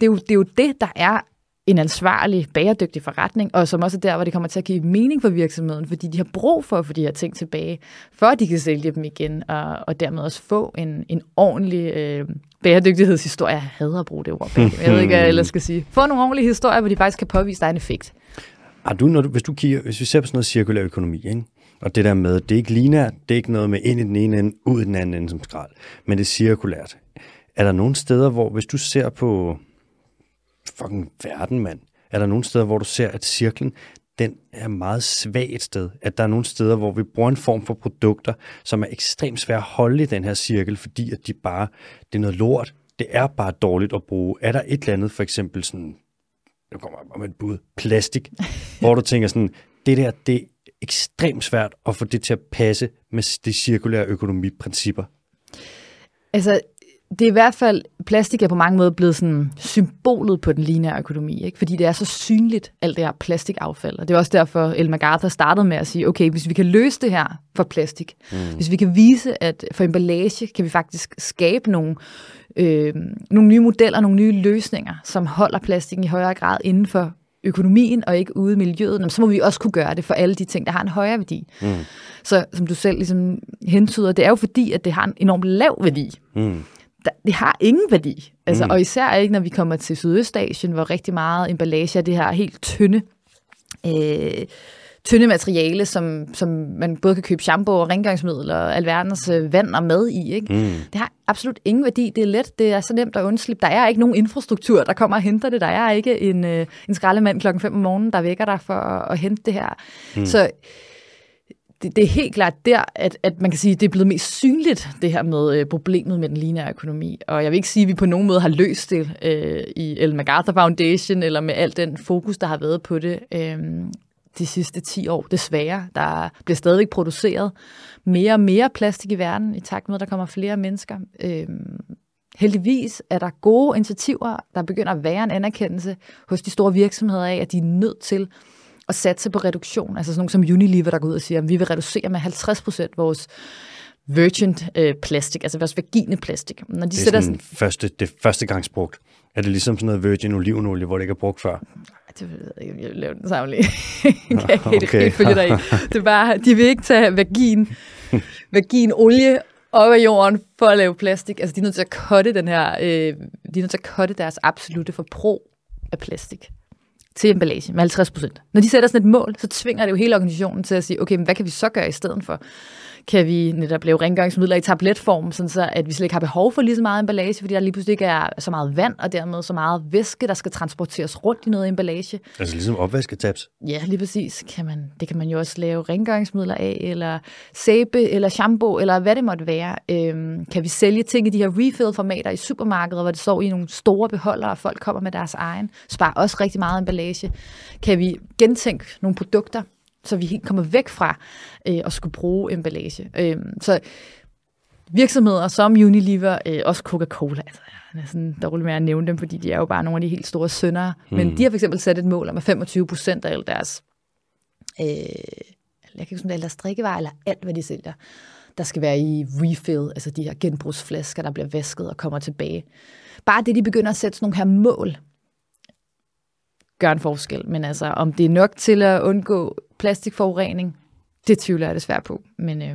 det er jo det, der er en ansvarlig, bæredygtig forretning, og som også er der, hvor det kommer til at give mening for virksomheden, fordi de har brug for at få de her ting tilbage, for at de kan sælge dem igen, og dermed også få en ordentlig bæredygtighedshistorie. Jeg hader at bruge det ord. Jeg ved ikke, hvad jeg ellers skal sige. Få nogle ordentlige historier, hvor de faktisk kan påvise, der er en effekt. Hvis vi ser på sådan noget cirkulær økonomi, ikke? Og det der med, det er ikke lineært, det er ikke noget med ind i den ene ende, ud i den anden ende som skrald, men det er cirkulært. Er der nogle steder, hvor hvis du ser på fucking verden, mand, er der nogle steder, hvor du ser, at cirklen, den er meget svag et sted? At der er nogle steder, hvor vi bruger en form for produkter, som er ekstremt svære at holde i den her cirkel, fordi at det er noget lort, det er bare dårligt at bruge. Er der et eller andet, for eksempel sådan, nu kommer jeg med et bud, plastik, hvor du tænker sådan, det der, det ekstremt svært at få det til at passe med de cirkulære økonomiprincipper? Altså, Det er i hvert fald, plastik er på mange måder blevet sådan symbolet på den lineære økonomi, ikke? Fordi det er så synligt, alt det her plastikaffald. Og det er også derfor, Ellen MacArthur startede med at sige, okay, hvis vi kan løse det her for plastik, hvis vi kan vise, at for emballage kan vi faktisk skabe nogle nye modeller, nogle nye løsninger, som holder plastikken i højere grad inden for økonomien og ikke ude i miljøet, så må vi også kunne gøre det for alle de ting, der har en højere værdi. Mm. Så som du selv ligesom hentyder, det er jo fordi, at det har en enormt lav værdi. Mm. Det har ingen værdi. Altså, og især ikke, når vi kommer til Sydøstasien, hvor rigtig meget emballage er det her helt tynde materiale, som man både kan købe shampoo og rengøringsmiddel og alverdens vand og mad i. Ikke? Mm. Det har absolut ingen værdi. Det er let. Det er så nemt at undslippe. Der er ikke nogen infrastruktur, der kommer og henter det. Der er ikke en skraldemand klokken 5 om morgenen, der vækker dig for at hente det her. Mm. Så det er helt klart der, at man kan sige, at det er blevet mest synligt, det her med problemet med den lineære økonomi. Og jeg vil ikke sige, at vi på nogen måde har løst det i Ellen MacArthur Foundation, eller med alt den fokus, der har været på det de sidste 10 år. Desværre, der bliver stadig produceret mere og mere plastik i verden, i takt med, at der kommer flere mennesker. Heldigvis er der gode initiativer, der begynder at være en anerkendelse hos de store virksomheder af, at de er nødt til og satse på reduktion. Altså sådan nogle som Unilever, der går ud og siger, at vi vil reducere med 50% vores virgin plastik, altså vores vagine plastik. Når de sætter sådan det førstegangsbrugt. Er det ligesom sådan noget virgin olivenolie, hvor det ikke er brugt før? Det ved jeg ikke, jeg laver den sammenlig. Okay. Det er bare, de vil ikke tage vaginolie op af jorden for at lave plastik. Altså de er nødt til at cutte deres absolutte forbrug af plastik til emballage med 50%. Når de sætter sådan et mål, så tvinger det jo hele organisationen til at sige, okay, men hvad kan vi så gøre i stedet for? Kan vi netop lave rengøringsmidler i tabletform, sådan så at vi slet ikke har behov for lige så meget emballage, fordi der lige pludselig ikke er så meget vand, og dermed så meget væske, der skal transporteres rundt i noget emballage. Altså ligesom opvasketabs? Ja, lige præcis. Det kan man jo også lave rengøringsmidler af, eller sæbe, eller shampoo, eller hvad det måtte være. Kan vi sælge ting i de her refill-formater i supermarkeder, hvor det står i nogle store beholdere, og folk kommer med deres egen? Sparer også rigtig meget emballage. Kan vi gentænke nogle produkter, så vi helt kommer væk fra at skulle bruge emballage. Så virksomheder som Unilever, også Coca-Cola, altså jeg er sådan dårlig med at nævne dem, fordi de er jo bare nogle af de helt store syndere, men de har for eksempel sat et mål om, at 25% af alle deres, deres drikkevarer, eller alt, hvad de sælger, der skal være i refill, altså de her genbrugsflasker, der bliver vasket og kommer tilbage. Bare det, de begynder at sætte sådan nogle her mål, gør en forskel, men altså, om det er nok til at undgå plastikforurening, det tvivler jeg desværre på, men det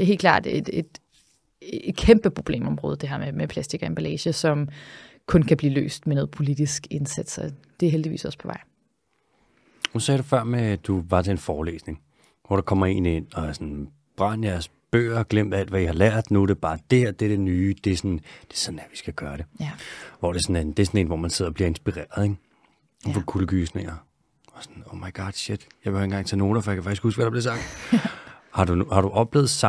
er helt klart et kæmpe problemområde, det her med plastik og emballage, som kun kan blive løst med noget politisk indsats, så det er heldigvis også på vej. Nu sagde du før med, at du var til en forelæsning, hvor der kommer en ind og sådan, brænd jeres bøger, glem alt, hvad I har lært, nu er det bare det er det nye, det er sådan, at vi skal gøre det. Ja. Hvor det er sådan en, hvor man sidder og bliver inspireret, ikke? Ja. For kuldegysninger. Og sådan, oh my god, shit. Jeg behøver ikke engang tage noter, for jeg kan faktisk huske, hvad der blev sagt. Har du oplevet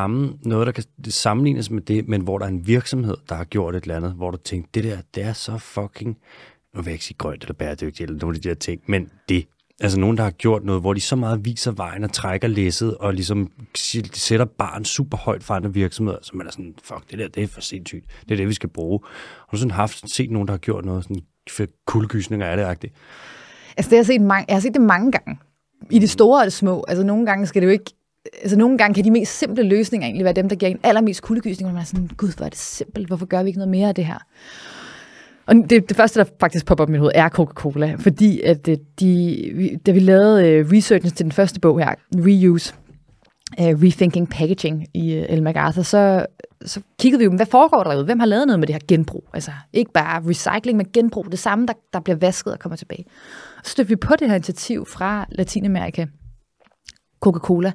noget, der kan sammenlignes med det, men hvor der er en virksomhed, der har gjort et eller andet, hvor du tænkte, det er så fucking, nu vil jeg ikke sige grønt eller bæredygtigt, eller nogle af de der ting, men det. Altså nogen, der har gjort noget, hvor de så meget viser vejen og trækker læsset, og ligesom sætter barn super højt for andre virksomheder, så man er sådan, fuck, det er for sindssygt. Det er det, vi skal bruge. Har du sådan set nogen, der har gjort noget sådan, kuldegysninger er det-agtigt? Altså, jeg har set det mange gange. I det store og det små. Altså, nogle gange skal det jo ikke. Altså, nogle gange kan de mest simple løsninger egentlig være dem, der giver en allermest kuldegysning, hvor man er sådan, gud, hvor er det simpelt. Hvorfor gør vi ikke noget mere af det her? Og det første, der faktisk popper op i mit hoved, er Coca-Cola. Fordi, at da vi lavede researchen til den første bog her, Reuse, Rethinking Packaging i Ellen MacArthur, så kiggede vi jo, hvad foregår derude? Hvem har lavet noget med det her genbrug? Altså ikke bare recycling, men genbrug. Det samme, der bliver vasket og kommer tilbage. Så stødte vi på det her initiativ fra Latinamerika, Coca-Cola,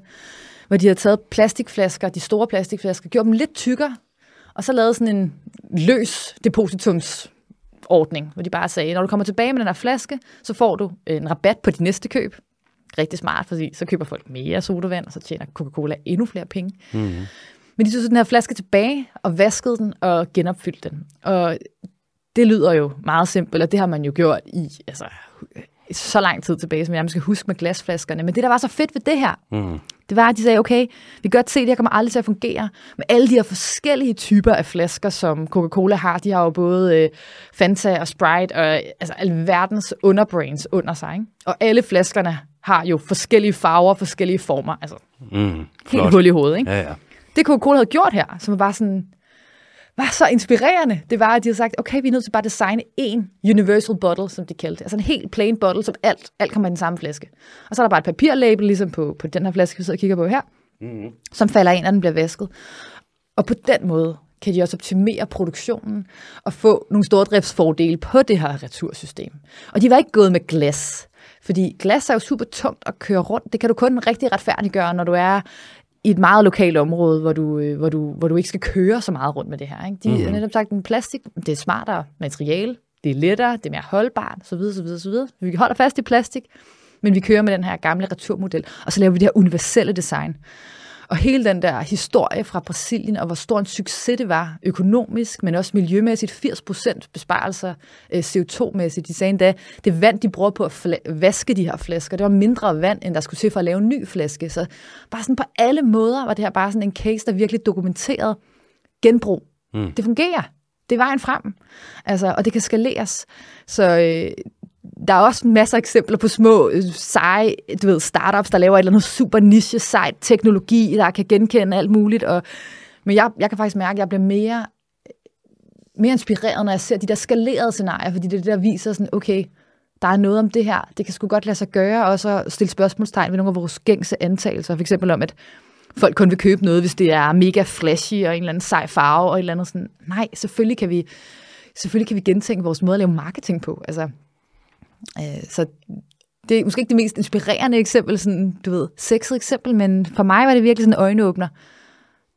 hvor de har taget plastikflasker, de store plastikflasker, gjort dem lidt tykkere, og så lavet sådan en løs depositumsordning, hvor de bare sagde, når du kommer tilbage med den her flaske, så får du en rabat på dit næste køb. Rigtig smart, fordi så køber folk mere sodavand, og så tjener Coca-Cola endnu flere penge. Mm-hmm. Men de tog så den her flaske tilbage, og vaskede den, og genopfyldte den. Og det lyder jo meget simpelt, og det har man jo gjort i så lang tid tilbage, som jeg måske husker med glasflaskerne. Men det, der var så fedt ved det her, Det var, at de sagde, okay, vi kan godt se, det her kommer aldrig til at fungere. Men alle de her forskellige typer af flasker, som Coca-Cola har, de har jo både Fanta og Sprite og altså alverdens underbrands under sig. Ikke? Og alle flaskerne har jo forskellige farver, forskellige former. Altså, helt hul i hovedet. Ikke? Ja, ja. Det Coca-Cola havde gjort her, som var sådan... var så inspirerende, det var, at de havde sagt, okay, vi er nødt til bare at designe én universal bottle, som de kaldte. Altså en helt plain bottle, som alt kommer i den samme flaske. Og så er der bare et papirlabel, ligesom på den her flaske, vi sidder og kigger på her, som falder ind, og den bliver vasket. Og på den måde kan de også optimere produktionen og få nogle store driftsfordele på det her retursystem. Og de var ikke gået med glas, fordi glas er jo super tungt at køre rundt. Det kan du kun rigtig retfærdiggøre, når du er... i et meget lokalt område, hvor du ikke skal køre så meget rundt med det her. Ikke? De har netop sagt, at plastik, det er smartere materiale, det er lettere, det er mere holdbart, så videre. Vi holder fast i plastik, men vi kører med den her gamle returmodel, og så laver vi det her universelle design. Og hele den der historie fra Brasilien, og hvor stor en succes det var økonomisk, men også miljømæssigt, 80% besparelser CO2-mæssigt. De sagde endda, det vand, de bruger på at vaske de her flasker, det var mindre vand, end der skulle til for at lave en ny flaske. Så bare sådan på alle måder var det her bare sådan en case, der virkelig dokumenterede genbrug. Mm. Det fungerer. Det er vejen frem. Altså, og det kan skaleres. Så... der er også masser af eksempler på små, seje, du ved, startups, der laver et eller andet super niche, sejt teknologi, der kan genkende alt muligt. Og, men jeg kan faktisk mærke, at jeg bliver mere inspireret, når jeg ser de der skalerede scenarier, fordi det er det, der viser sådan, okay, der er noget om det her, det kan sgu godt lade sig gøre, og så stille spørgsmålstegn ved nogle af vores gængse antagelser, for eksempel om, at folk kun vil købe noget, hvis det er mega flashy, og en eller anden sej farve, og et eller andet sådan, nej, selvfølgelig kan vi gentænke vores måde at lave marketing på, altså. Så det er måske ikke det mest inspirerende eksempel, sådan, du ved, sexet eksempel, men for mig var det virkelig sådan en øjenåbner.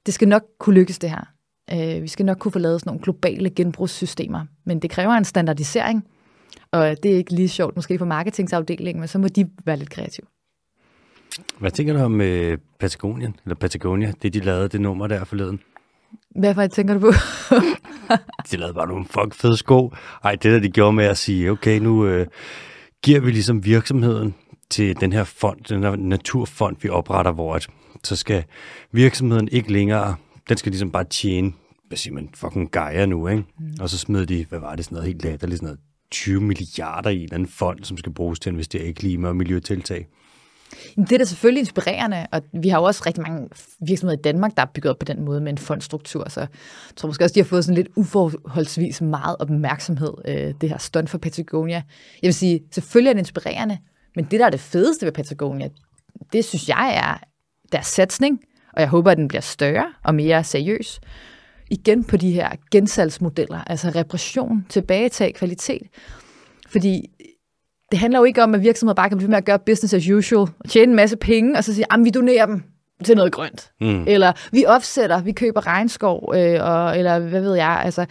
Det skal nok kunne lykkes, det her. Vi skal nok kunne få lavet sådan nogle globale genbrugssystemer, men det kræver en standardisering, og det er ikke lige sjovt måske for marketingsafdelingen, men så må de være lidt kreative. Hvad tænker du om Patagonia, det de lavede, det nummer der forleden? Hvad tænker du på? De lavede bare nogle fucking fede sko. Ej, det der de gjorde med at sige, okay, nu giver vi ligesom virksomheden til den her fond, den her naturfond, vi opretter, hvor at, så skal virksomheden ikke længere, den skal ligesom bare tjene, hvad siger man, fucking Gaia nu, ikke? Og så smed de, hvad var det, sådan noget helt latterligt, sådan noget 20 milliarder i en eller anden fond, som skal bruges til at investere i klima- og miljøtiltag. Det er da selvfølgelig inspirerende, og vi har jo også rigtig mange virksomheder i Danmark, der er bygget op på den måde med en fondstruktur, så jeg tror måske også, de har fået sådan lidt uforholdsvis meget opmærksomhed, det her stunt for Patagonia. Jeg vil sige, selvfølgelig er det inspirerende, men det, der er det fedeste ved Patagonia, det synes jeg er deres satsning, og jeg håber, at den bliver større og mere seriøs. Igen på de her gensalgsmodeller, altså reparation, tilbagetag, kvalitet, fordi... det handler jo ikke om, at virksomheder bare kan blive med at gøre business as usual, og tjene en masse penge, og så sige, at vi donerer dem til noget grønt. Mm. Eller vi offsetter, vi køber regnskov, eller hvad ved jeg. Altså,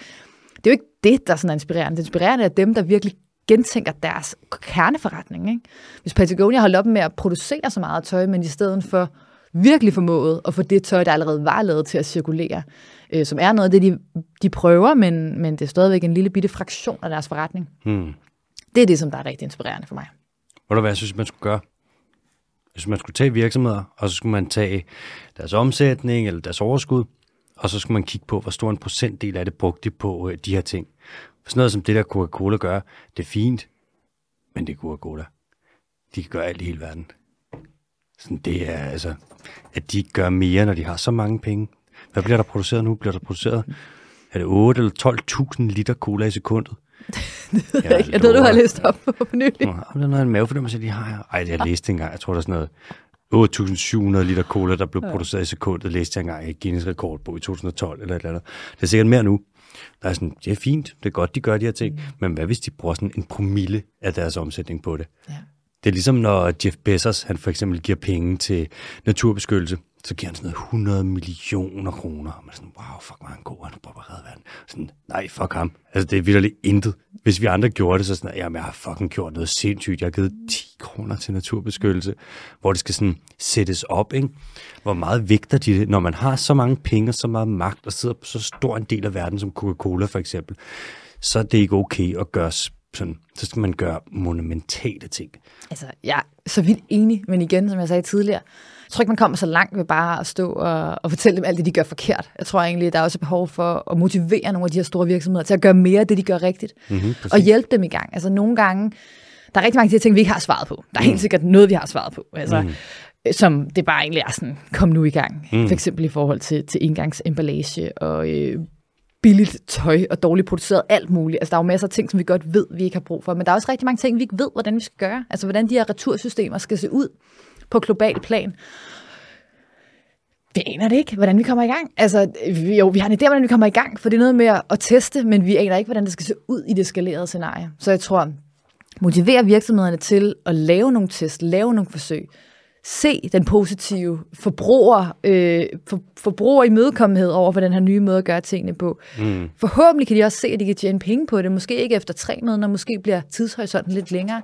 det er jo ikke det, der sådan er inspirerende. Det inspirerende er dem, der virkelig gentænker deres kerneforretning. Ikke? Hvis Patagonia holdt op med at producere så meget tøj, men i stedet for virkelig formået at få det tøj, der allerede var lavet til at cirkulere, som er noget af det, de prøver, men det er stadigvæk en lille bitte fraktion af deres forretning. Mm. Det er det, som der er rigtig inspirerende for mig. Ved du hvad jeg synes, man skulle gøre? Jeg synes, man skulle tage virksomheder, og så skulle man tage deres omsætning eller deres overskud, og så skulle man kigge på, hvor stor en procentdel af det brugte de på de her ting. For sådan noget som det, der Coca-Cola gør, det er fint, men det er Coca-Cola. De kan gøre alt i hele verden. Sådan det er altså, at de ikke gør mere, når de har så mange penge. Hvad bliver der produceret nu? Bliver der produceret? Er det 8 eller 12.000 liter cola i sekundet? Det ved jeg ikke. Jeg ved, du har læst op på nylig. Nå, der er en mavefornemmelse, de har. Ej, jeg læste engang. Jeg tror, der er sådan noget 8.700 liter cola, der blev produceret i sekundet. Læste jeg engang i Guinness rekordbog i 2012 eller et eller andet. Det er sikkert mere nu. Der er sådan, det er fint. Det er godt, de gør de her ting. Men hvad hvis de bruger sådan en promille af deres omsætning på det? Ja. Det er ligesom, når Jeff Bezos, han for eksempel giver penge til naturbeskyttelse. Så giver han sådan noget 100 millioner kroner. Og man er sådan, wow, fuck, hvor er han god, han prøver at redde verden. Sådan, nej, fuck ham. Altså, det er vitterligt intet. Hvis vi andre gjorde det, så sådan, jamen, jeg har fucking gjort noget sindssygt. Jeg har givet 10 kroner til naturbeskyttelse, hvor det skal sådan sættes op, ikke? Hvor meget vægter de det, når man har så mange penge, så meget magt, og sidder på så stor en del af verden som Coca-Cola for eksempel, så er det ikke okay at gøre sådan, så skal man gøre monumentale ting. Altså, jeg er så vidt enig, men igen, som jeg sagde tidligere, jeg tror ikke, man kommer så langt ved bare at stå og fortælle dem alt det, de gør forkert. Jeg tror egentlig, der er også et behov for at motivere nogle af de her store virksomheder til at gøre mere af det, de gør rigtigt. Mm-hmm, og hjælpe dem i gang. Altså, nogle gange, der er rigtig mange af de her ting, vi ikke har svaret på. Der er helt sikkert noget, vi har svaret på. Altså, som det bare egentlig er sådan, kom nu i gang. For eksempel i forhold til engangsemballage og billigt tøj og dårligt produceret, alt muligt. Altså, der er jo masser af ting, som vi godt ved, vi ikke har brug for. Men der er også rigtig mange ting, vi ikke ved, hvordan vi skal gøre. Altså, hvordan de her retursystemer skal se ud på global plan. Vi aner det ikke, hvordan vi kommer i gang. Altså, jo, vi har en idé, hvordan vi kommer i gang, for det er noget med at teste, men vi aner ikke, hvordan det skal se ud i det skalerede scenarie. Så jeg tror, motiverer virksomhederne til at lave nogle test, lave nogle forsøg, se den positive forbruger imødekommenhed over for den her nye måde at gøre tingene på. Forhåbentlig kan de også se, at de kan tjene penge på det. Måske ikke efter 3 måneder, måske bliver tidshorisonten lidt længere.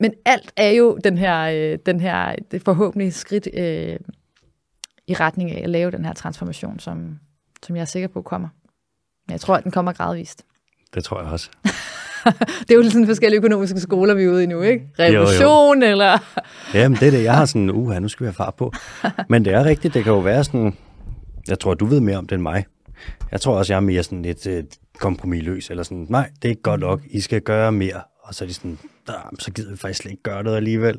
Men alt er jo den her forhåbentlig skridt i retning af at lave den her transformation, som jeg er sikker på kommer. Men jeg tror, at den kommer gradvist. Det tror jeg også. Det er jo sådan forskellige økonomiske skoler, vi er ude i nu, ikke? Revolution, jo. Eller... Jamen, det er det. Jeg har sådan, nu skal vi have fart på. Men det er rigtigt, det kan jo være sådan... Jeg tror, du ved mere om det end mig. Jeg tror også, jeg er mere sådan lidt kompromisløs, eller sådan, nej, det er ikke godt nok, I skal gøre mere. Og så er de sådan, så gider vi faktisk ikke gøre noget alligevel.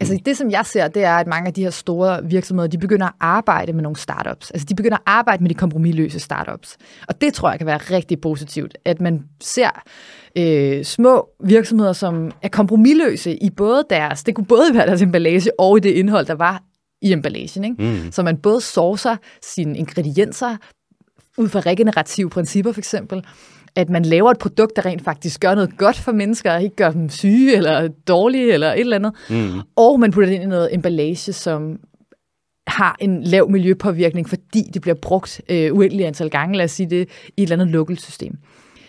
Altså det, som jeg ser, det er, at mange af de her store virksomheder, de begynder at arbejde med nogle startups. Altså de begynder at arbejde med de kompromisløse startups. Og det tror jeg kan være rigtig positivt, at man ser små virksomheder, som er kompromisløse i både deres, det kunne både være deres emballage og i det indhold, der var i emballagen, ikke? Så man både sourcer sine ingredienser ud fra regenerative principper for eksempel, at man laver et produkt, der rent faktisk gør noget godt for mennesker, ikke gør dem syge eller dårlige eller et eller andet. Og man putter det ind i noget emballage, som har en lav miljøpåvirkning, fordi det bliver brugt uendelig antal gange, lad os sige det, i et eller andet lukket system.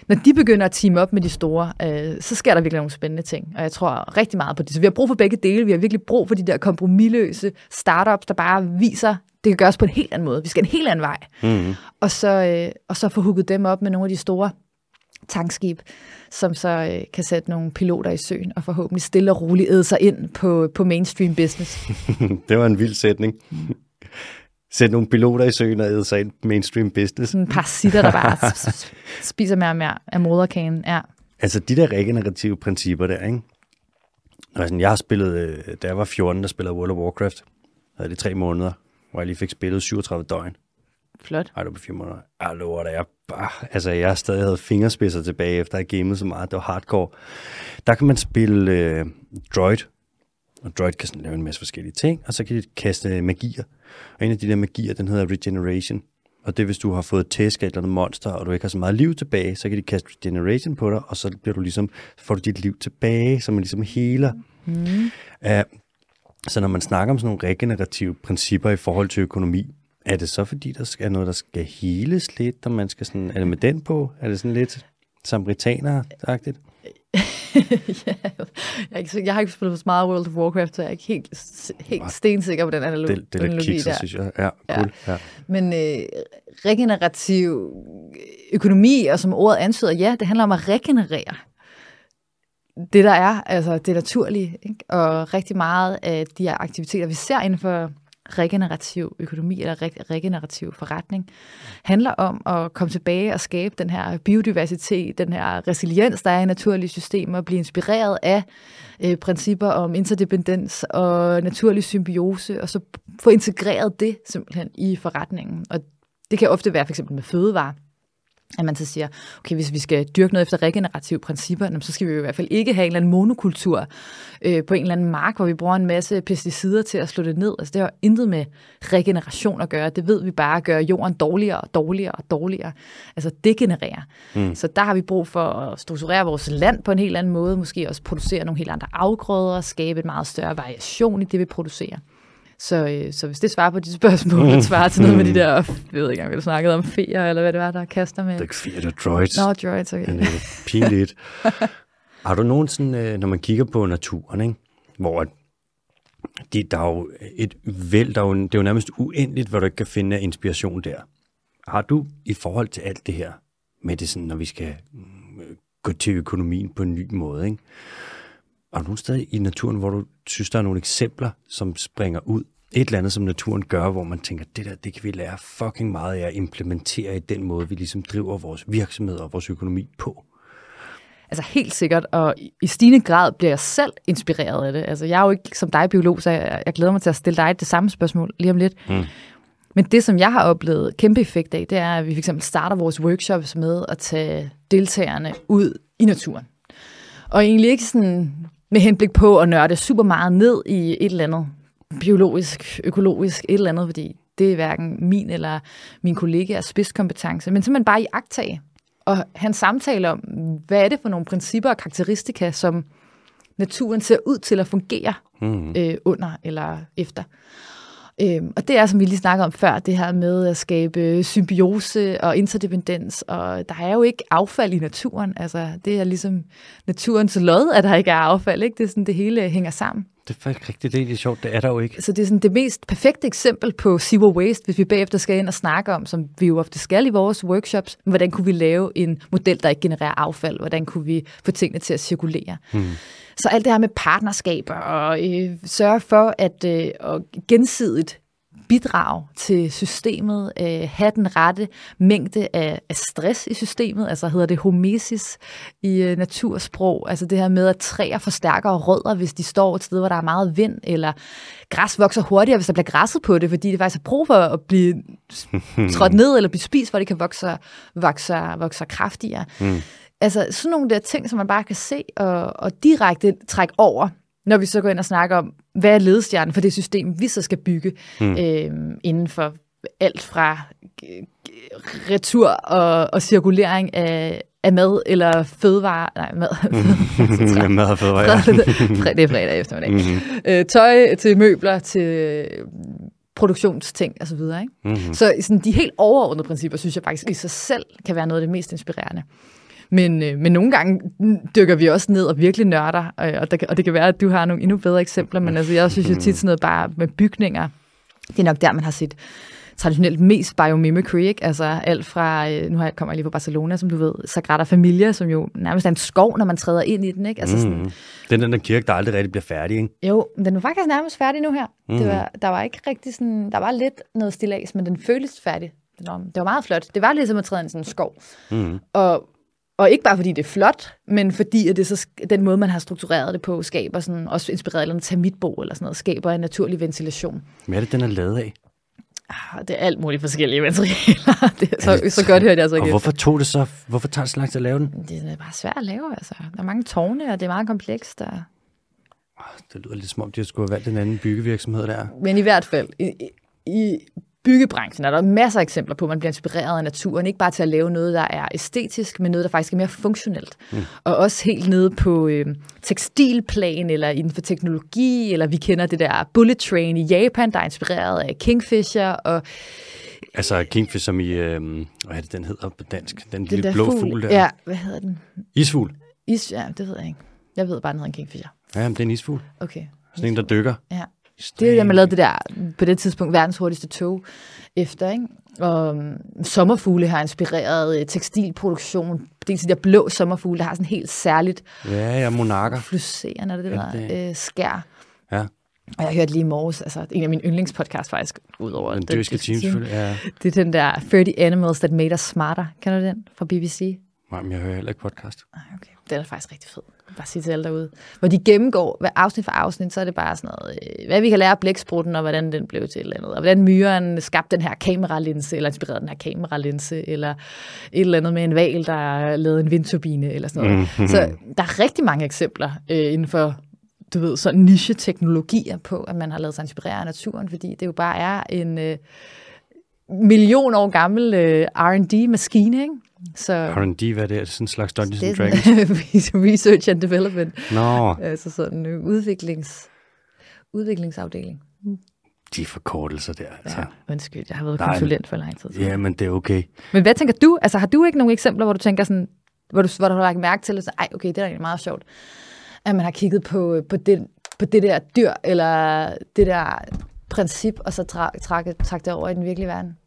Når de begynder at teame op med de store, så sker der virkelig nogle spændende ting, og jeg tror rigtig meget på det. Så vi har brug for begge dele. Vi har virkelig brug for de der kompromisløse startups, der bare viser, det kan gøres på en helt anden måde. Vi skal en helt anden vej. Og så få hugget dem op med nogle af de store tankskib, som så kan sætte nogle piloter i søen og forhåbentlig stille og roligt æde sig ind på mainstream business. Det var en vild sætning. Sætte nogle piloter i søen og æde sig ind på mainstream business. En par sitter, der bare spiser mere og mere af moderkagen. Ja. Altså de der regenerative principper der, ikke? Altså, jeg har spillet, da jeg var 14, der spillede World of Warcraft. Og det er 3 måneder, hvor jeg lige fik spillet 37 døgn. Flot. Ej, det var på 4 måneder. Ej, lover da, jeg stadig havde fingerspidser tilbage, efter jeg gamede så meget. Det var hardcore. Der kan man spille droid. Og droid kan sådan lave en masse forskellige ting. Og så kan de kaste magier. Og en af de der magier, den hedder regeneration. Og det er, hvis du har fået tæsk af et eller andet monster, og du ikke har så meget liv tilbage, så kan de kaste regeneration på dig, og så bliver du ligesom, får du dit liv tilbage, så man ligesom healer. Så når man snakker om sådan nogle regenerative principper i forhold til økonomi, er det så, fordi der er noget, der skal heles lidt, og man skal sådan, er det med den på? Er det sådan lidt samaritanere-agtigt? Jeg har ikke spillet så meget World of Warcraft, så jeg er ikke helt stensikker på den analogi der. Det er lidt kikser, synes jeg. Ja, cool. Ja. Ja. Men regenerativ økonomi, og som ordet ansøger, ja, det handler om at regenerere det, der er, altså det naturlige, ikke? Og rigtig meget af de her aktiviteter, vi ser inden for regenerativ økonomi eller regenerativ forretning, handler om at komme tilbage og skabe den her biodiversitet, den her resiliens, der er i naturlige systemer, og blive inspireret af principper om interdependens og naturlig symbiose, og så få integreret det simpelthen i forretningen. Og det kan ofte være for eksempel med fødevarer, at man så siger, okay, hvis vi skal dyrke noget efter regenerative principper, så skal vi jo i hvert fald ikke have en eller anden monokultur på en eller anden mark, hvor vi bruger en masse pesticider til at slå det ned. Altså det har intet med regeneration at gøre. Det ved vi bare at gøre jorden dårligere og dårligere og dårligere. Altså degenerere. Så der har vi brug for at strukturere vores land på en helt anden måde, måske også producere nogle helt andre afgrøder, skabe en meget større variation i det, vi producerer. Så hvis det svarer på de spørgsmål, der svarer til noget med de der, jeg ved ikke engang, hvad du snakkede om, feer, eller hvad det var, der kaster med. Det er ikke feer, det er droids. Nå, droids, okay. Det er pinligt. Har du nogensinde, når man kigger på naturen, ikke? Hvor der er jo et væld, det er jo nærmest uendeligt, hvor du ikke kan finde af inspiration der. Har du i forhold til alt det her, med det sådan, når vi skal gå til økonomien på en ny måde, ikke? Er der nogle steder i naturen, hvor du synes, der er nogle eksempler, som springer ud? Et eller andet, som naturen gør, hvor man tænker, det der, det kan vi lære fucking meget af at implementere i den måde, vi ligesom driver vores virksomhed og vores økonomi på. Altså helt sikkert, og i stigende grad bliver jeg selv inspireret af det. Altså jeg er jo ikke som dig biolog, så jeg glæder mig til at stille dig det samme spørgsmål lige om lidt. Mm. Men det, som jeg har oplevet kæmpe effekt af, det er, at vi fx starter vores workshops med at tage deltagerne ud i naturen. Og egentlig ikke sådan med henblik på at nørde super meget ned i et eller andet biologisk, økologisk, et eller andet, fordi det er hverken min eller min kollegaers spidskompetence, men simpelthen bare iagttage. Og han samtaler om, hvad er det for nogle principper og karakteristika, som naturen ser ud til at fungere under eller efter. Og det er, som vi lige snakkede om før, det her med at skabe symbiose og interdependens, og der er jo ikke affald i naturen. Altså, det er ligesom naturens lod, at der ikke er affald, ikke? Det er sådan, det hele hænger sammen. Det er faktisk rigtigt, det er sjovt, det er der jo ikke. Så det er sådan det mest perfekte eksempel på zero waste, hvis vi bagefter skal ind og snakke om, som vi jo ofte skal i vores workshops, hvordan kunne vi lave en model, der ikke genererer affald, hvordan kunne vi få tingene til at cirkulere. Så alt det her med partnerskaber og sørge for at og gensidigt bidrage til systemet, have den rette mængde af stress i systemet, altså hedder det homesis i natursprog, altså det her med, at træer forstærker rødder, hvis de står et sted, hvor der er meget vind, eller græs vokser hurtigere, hvis der bliver græsset på det, fordi det faktisk er brug for at blive trådt ned eller blive spist, hvor det kan vokse kraftigere. Altså sådan nogle der ting, som man bare kan se og direkte trække over, når vi så går ind og snakker om, hvad er ledestjernen for det system, vi så skal bygge inden for alt fra retur og cirkulering af mad eller fødevarer. Nej, mad. Mad og fødevarer, ja. Det er fredag eftermiddag. Tøj til møbler, til produktionsting og så videre. Ikke? Så sådan, de helt overordnede principper, synes jeg faktisk i sig selv, kan være noget af det mest inspirerende. Men nogle gange dykker vi også ned og virkelig nørder, og det kan være, at du har nogle endnu bedre eksempler, men altså, jeg synes jo tit sådan noget bare med bygninger, det er nok der, man har set traditionelt mest biomimicry, ikke? Altså alt fra, nu kommer jeg lige fra Barcelona, som du ved, Sagrada Familia, som jo nærmest er en skov, når man træder ind i den, ikke? Altså sådan, den der kirke, der aldrig rigtig bliver færdig, ikke? Jo, den var faktisk nærmest færdig nu her. Der var ikke rigtig sådan, der var lidt noget stillads, men den føltes færdig. Det var meget flot. Det var ligesom at træde ind i sådan en skov. Og ikke bare fordi det er flot, men fordi at det så den måde, man har struktureret det på, skaber sådan, også inspireret eller en termitbo eller sådan noget, skaber en naturlig ventilation. Hvad er det, den er lavet af? Det er alt muligt forskellige materialer. Så godt hørte jeg så ikke. Og hvorfor tager det så langt at lave den? Det er bare svært at lave, altså. Der er mange tårne, og det er meget komplekst. Og det lyder lidt som om, de skulle have valgt en anden byggevirksomhed der. Men i hvert fald, i byggebranchen er der masser af eksempler på, at man bliver inspireret af naturen, ikke bare til at lave noget, der er æstetisk, men noget, der faktisk er mere funktionelt. Og også helt nede på tekstilplan, eller inden for teknologi, eller vi kender det der bullet train i Japan, der er inspireret af Kingfisher. Altså Kingfisher, som i, hvad er det, den hedder på dansk? Den lille blå fugl der. Ja, hvad hedder den? Isfugl? Ja, det ved jeg ikke. Jeg ved bare, den hedder en Kingfisher. Ja, men det er en isfugl. Okay. Sådan en, der dykker. Ja. Det er jo, man lavede det der, på det tidspunkt, verdens hurtigste tog efter, ikke? Og sommerfugle har inspireret tekstilproduktion. Det er de der blå sommerfugle, der har sådan helt særligt... Ja, monarker. Fluserende, eller det der skær. Ja. Og jeg hørte lige i morges, altså en af mine yndlingspodcasts faktisk, udover... Den døske time, selvfølgelig, ja. Det er den der 30 Animals That Made Us Smarter. Kender du den? Fra BBC? Nej, men jeg hører heller ikke podcast. Nej, okay. Den er faktisk rigtig fed. Bare sige til alle derude. Hvor de gennemgår hvad afsnit for afsnit, så er det bare sådan noget, hvad vi kan lære af blæksprutten, og hvordan den blev til et eller andet, og hvordan myren skabte den her kameralinse, eller inspirerede den her kameralinse, eller et eller andet med en hval, der lavede en vindturbine, eller sådan noget. Så der er rigtig mange eksempler inden for, du ved, sådan niche-teknologier på, at man har lavet sig inspirere af naturen, fordi det jo bare er en million år gammel R&D-maskine, ikke? Så R&D, hvad det er? Det er sådan en slags Dungeons & Dragons? Research and Development. Nå. Altså sådan en udviklingsafdeling. De forkortelser der. Altså. Ja, undskyld, jeg har været konsulent for lang tid. Ja, men det er okay. Men hvad tænker du? Altså har du ikke nogle eksempler, hvor du tænker sådan, hvor du har lagt mærke til, at ej, okay, det er egentlig meget sjovt, at man har kigget på det der dyr, eller det der princip, og så trak det over i den virkelige verden?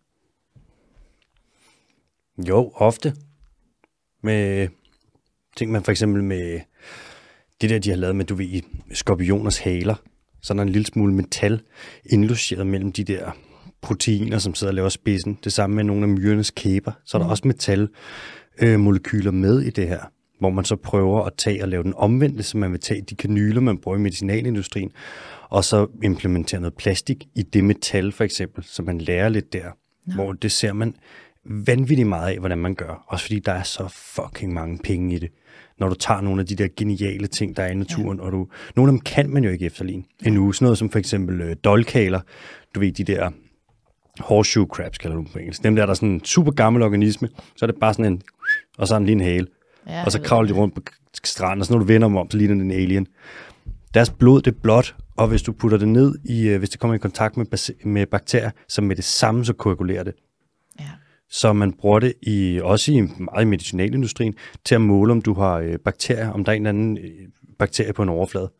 Jo, ofte. Med Tænk man for eksempel med det der, de har lavet med, du ved, skorpioners haler. Så er der en lille smule metal indlogeret mellem de der proteiner, som sidder og laver spidsen. Det samme med nogle af myrenes kæber. Så er der også metalmolekyler med i det her, hvor man så prøver at tage og lave den omvendte, så man vil tage de kanyler, man bruger i medicinalindustrien, og så implementere noget plastik i det metal, for eksempel, så man lærer lidt der. Ja. Hvor det ser man vanvittigt meget af, hvordan man gør. Også fordi der er så fucking mange penge i det. Når du tager nogle af de der geniale ting, der er i naturen, ja. Og du... Nogle af dem kan man jo ikke efterligne endnu. Sådan noget som for eksempel dolkaler. Du ved, de der horseshoe crabs, kalder du dem på engelsk. Dem der, der er sådan en super gammel organisme, så er det bare sådan en... Og så er den lige en hale. Ja, og så kravler de rundt på stranden, og så når du vender dem om, så ligner den en alien. Deres blod, det er blåt, og hvis du putter det ned i... Hvis det kommer i kontakt med bakterier, så med det samme, så koagulerer det. Ja. Så man bruger det også i meget medicinalindustrien til at måle, om du har bakterier, om der er en eller anden bakterie på en overflade,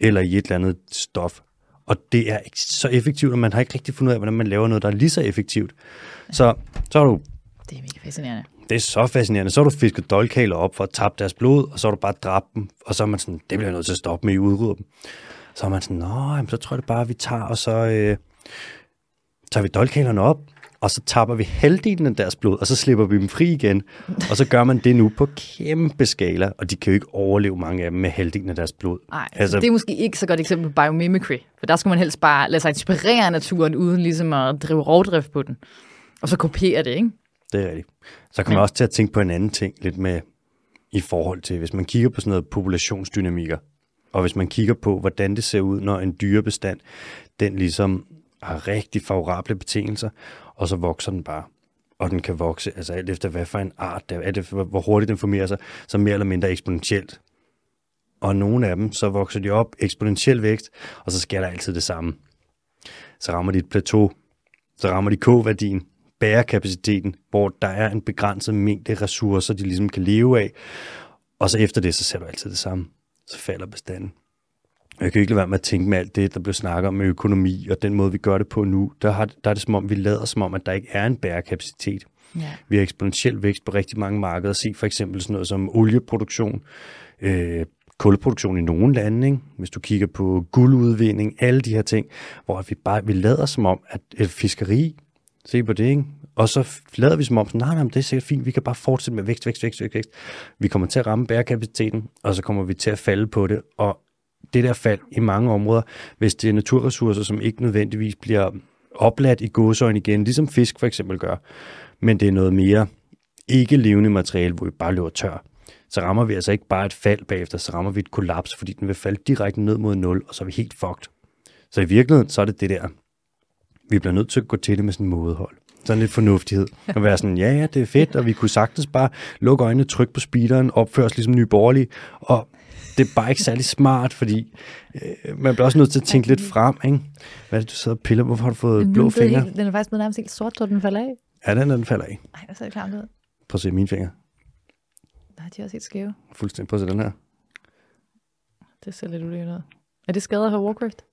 eller i et eller andet stof. Og det er så effektivt, og man har ikke rigtig fundet ud af, hvordan man laver noget, der er lige så effektivt. Ja. Så har du... Det er mega fascinerende. Det er så fascinerende. Så har du fisket dolkaler op for at tabe deres blod, og så har du bare dræbt dem, og så er man sådan, det bliver nødt til at stoppe med, at I udrydder dem. Så er man sådan, nå, så tror jeg det bare, vi tager, og så tager vi dolkalerne op, og så tapper vi halvdelen af deres blod, og så slipper vi dem fri igen. Og så gør man det nu på kæmpe skala, og de kan jo ikke overleve mange af dem med halvdelen af deres blod. Nej, altså, det er måske ikke så godt eksempel på biomimicry, for der skal man helst bare lade sig inspirere naturen, uden ligesom at drive rovdrift på den. Og så kopiere det, ikke? Det er rigtigt. Så kommer man også til at tænke på en anden ting, lidt med i forhold til, hvis man kigger på sådan noget populationsdynamikker, og hvis man kigger på, hvordan det ser ud, når en dyrebestand, den ligesom har rigtig favorable betingelser, og så vokser den bare. Og den kan vokse, altså alt efter hvad for en art, hvor hurtigt den formerer sig, så mere eller mindre eksponentielt. Og nogle af dem, så vokser de op eksponentiel vækst, og så sker der altid det samme. Så rammer de et plateau, så rammer de K-værdien, bærekapaciteten, hvor der er en begrænset mængde ressourcer, de ligesom kan leve af. Og så efter det, så ser du altid det samme. Så falder bestanden. Jeg kan ikke lade være med at tænke med alt det, der blev snakket om med økonomi, og den måde, vi gør det på nu, der er det som om, vi lader som om, at der ikke er en bærekapacitet. Yeah. Vi har eksponentiel vækst på rigtig mange markeder. Se for eksempel sådan noget som olieproduktion, kulproduktion i nogle lande, ikke? Hvis du kigger på guldudvinding, alle de her ting, hvor vi lader som om, at fiskeri, se på det, ikke? Og så lader vi som om, nej, det er sikkert fint, vi kan bare fortsætte med vækst. Vi kommer til at ramme bærekapaciteten, og så kommer vi til at falde på det, og det der fald i mange områder, hvis det er naturressourcer, som ikke nødvendigvis bliver opladt i gåseøjne igen, ligesom fisk for eksempel gør, men det er noget mere ikke levende materiale, hvor vi bare løber tør, så rammer vi altså ikke bare et fald bagefter, så rammer vi et kollaps, fordi den vil falde direkte ned mod 0, og så er vi helt fucked. Så i virkeligheden, så er det det der. Vi bliver nødt til at gå til det med sådan en mådehold. Sådan lidt fornuftighed. At være sådan, ja, det er fedt, og vi kunne sagtens bare lukke øjnene, trykke på speederen, opføre os ligesom Nye Borgerlige, og det er bare ikke særlig smart, fordi man bliver også nødt til at tænke lidt frem, ikke? Hvad er det, du sidder og piller? Hvorfor har du fået blå fingre? Den er faktisk blevet nærmest helt sort, så den falder af. Ja, den falder af. Nej, der ser det klart ud. Prøv at se mine fingre. Nej, de er også helt skæve. Fuldstændig. Prøv at se den her. Det ser lidt ulækkert ud. Er det skader fra Warcraft?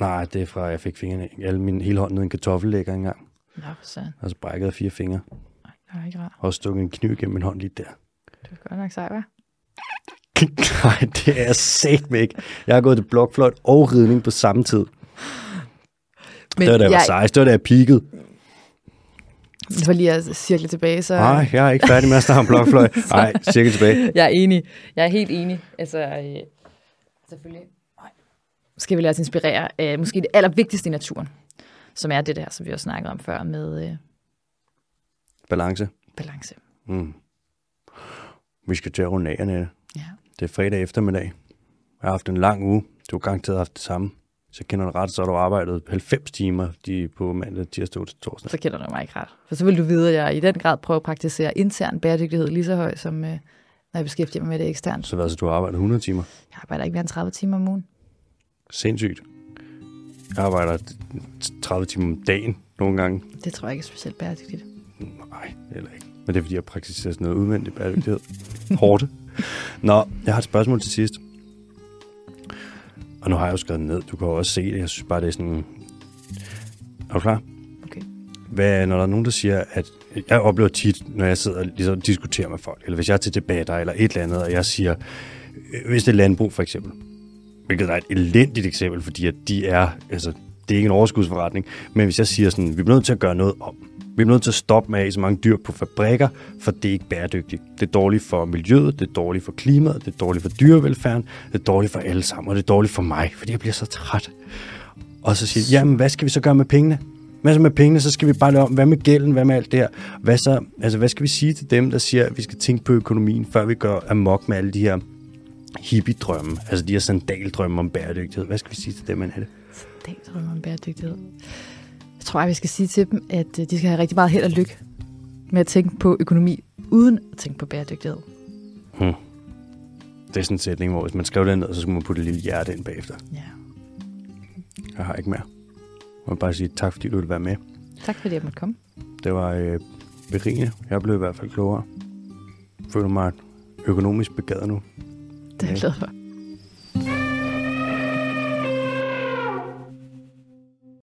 Nej, det er fra, jeg fik fingrene. Alle min hele hånd ned en kartoffellægger engang. Nå, for sandt. Og så brækkede 4 fingre. Nej, det var ikke rart. Og stukket en kniv gennem min hånd lige der. Det var godt nok sej, hva'? Nej, det er sæt mig ikke. Jeg har gået til blokfløjt og ridning på samme tid. Men det var da jeg var 16, det var da jeg peakede. Det var lige at cirkle tilbage, så... Nej, jeg er ikke færdig med at snakke om blokfløjt. Nej, cirkle tilbage. Jeg er enig. Jeg er helt enig. Altså, selvfølgelig. Skal vi lade os inspirere af måske det allervigtigste i naturen, som er det der, som vi også snakkede om før med... Balance. Balance. Mm. Vi skal til at runde af, Annette. Ja. Det er fredag eftermiddag. Jeg har haft en lang uge. Du har garanteret haft det samme. Så kender du ret, så har du arbejdet 90 timer på mandag, tirsdag og torsdag. Så kender du mig ikke ret. For så vil du vide, at jeg i den grad prøver at praktisere intern bæredygtighed lige så høj, som når jeg beskæftiger mig med det eksternt. Så hvad så, du har arbejdet 100 timer? Jeg arbejder ikke mere end 30 timer om ugen. Sindssygt. Jeg arbejder 30 timer om dagen nogle gange. Det tror jeg ikke er specielt bæredygtigt. Nej, heller ikke. Men det er, fordi jeg praktiserer sådan noget udvendig bæredygtighed. Hårdt. Nå, jeg har et spørgsmål til sidst. Og nu har jeg jo skrevet ned. Du kan også se det. Jeg synes bare, det er sådan... Er du klar? Okay. hvad, når der er nogen, der siger, at jeg oplever tit, når jeg sidder og ligesom diskuterer med folk, eller hvis jeg er til debatter eller et eller andet, og jeg siger, hvis det er landbrug for eksempel, hvilket er et elendigt eksempel, fordi at de er, altså, det er ikke en overskudsforretning, men hvis jeg siger sådan, vi bliver nødt til at gøre noget om, vi bliver nødt til at stoppe med at have så mange dyr på fabrikker, for det er ikke bæredygtigt. Det er dårligt for miljøet, det er dårligt for klimaet, det er dårligt for dyrevelfærden, det er dårligt for alle sammen, og det er dårligt for mig, fordi jeg bliver så træt. Og så siger jeg, jamen hvad skal vi så gøre med pengene? Hvad så med pengene, så skal vi bare lade om, hvad med gælden, hvad med alt det her? Hvad så, altså hvad skal vi sige til dem, der siger, at vi skal tænke på økonomien, før vi går amok med alle de her hippie-drømme, altså de her sandaldrømme om bæredygtighed? Hvad skal vi sige til dem, Annette? Sandaldrømme om bæredygtighed? Jeg tror, at vi skal sige til dem, at de skal have rigtig meget held og lykke med at tænke på økonomi, uden at tænke på bæredygtighed. Det er sådan en sætning, hvor hvis man skrev den ned, så skulle man putte et lille hjerte ind bagefter. Ja. Jeg har ikke mere. Jeg vil bare sige tak, fordi du ville være med. Tak, fordi jeg måtte komme. Det var berigende. Jeg blev i hvert fald klogere. Føler mig økonomisk begavet nu. Det er jeg glad for.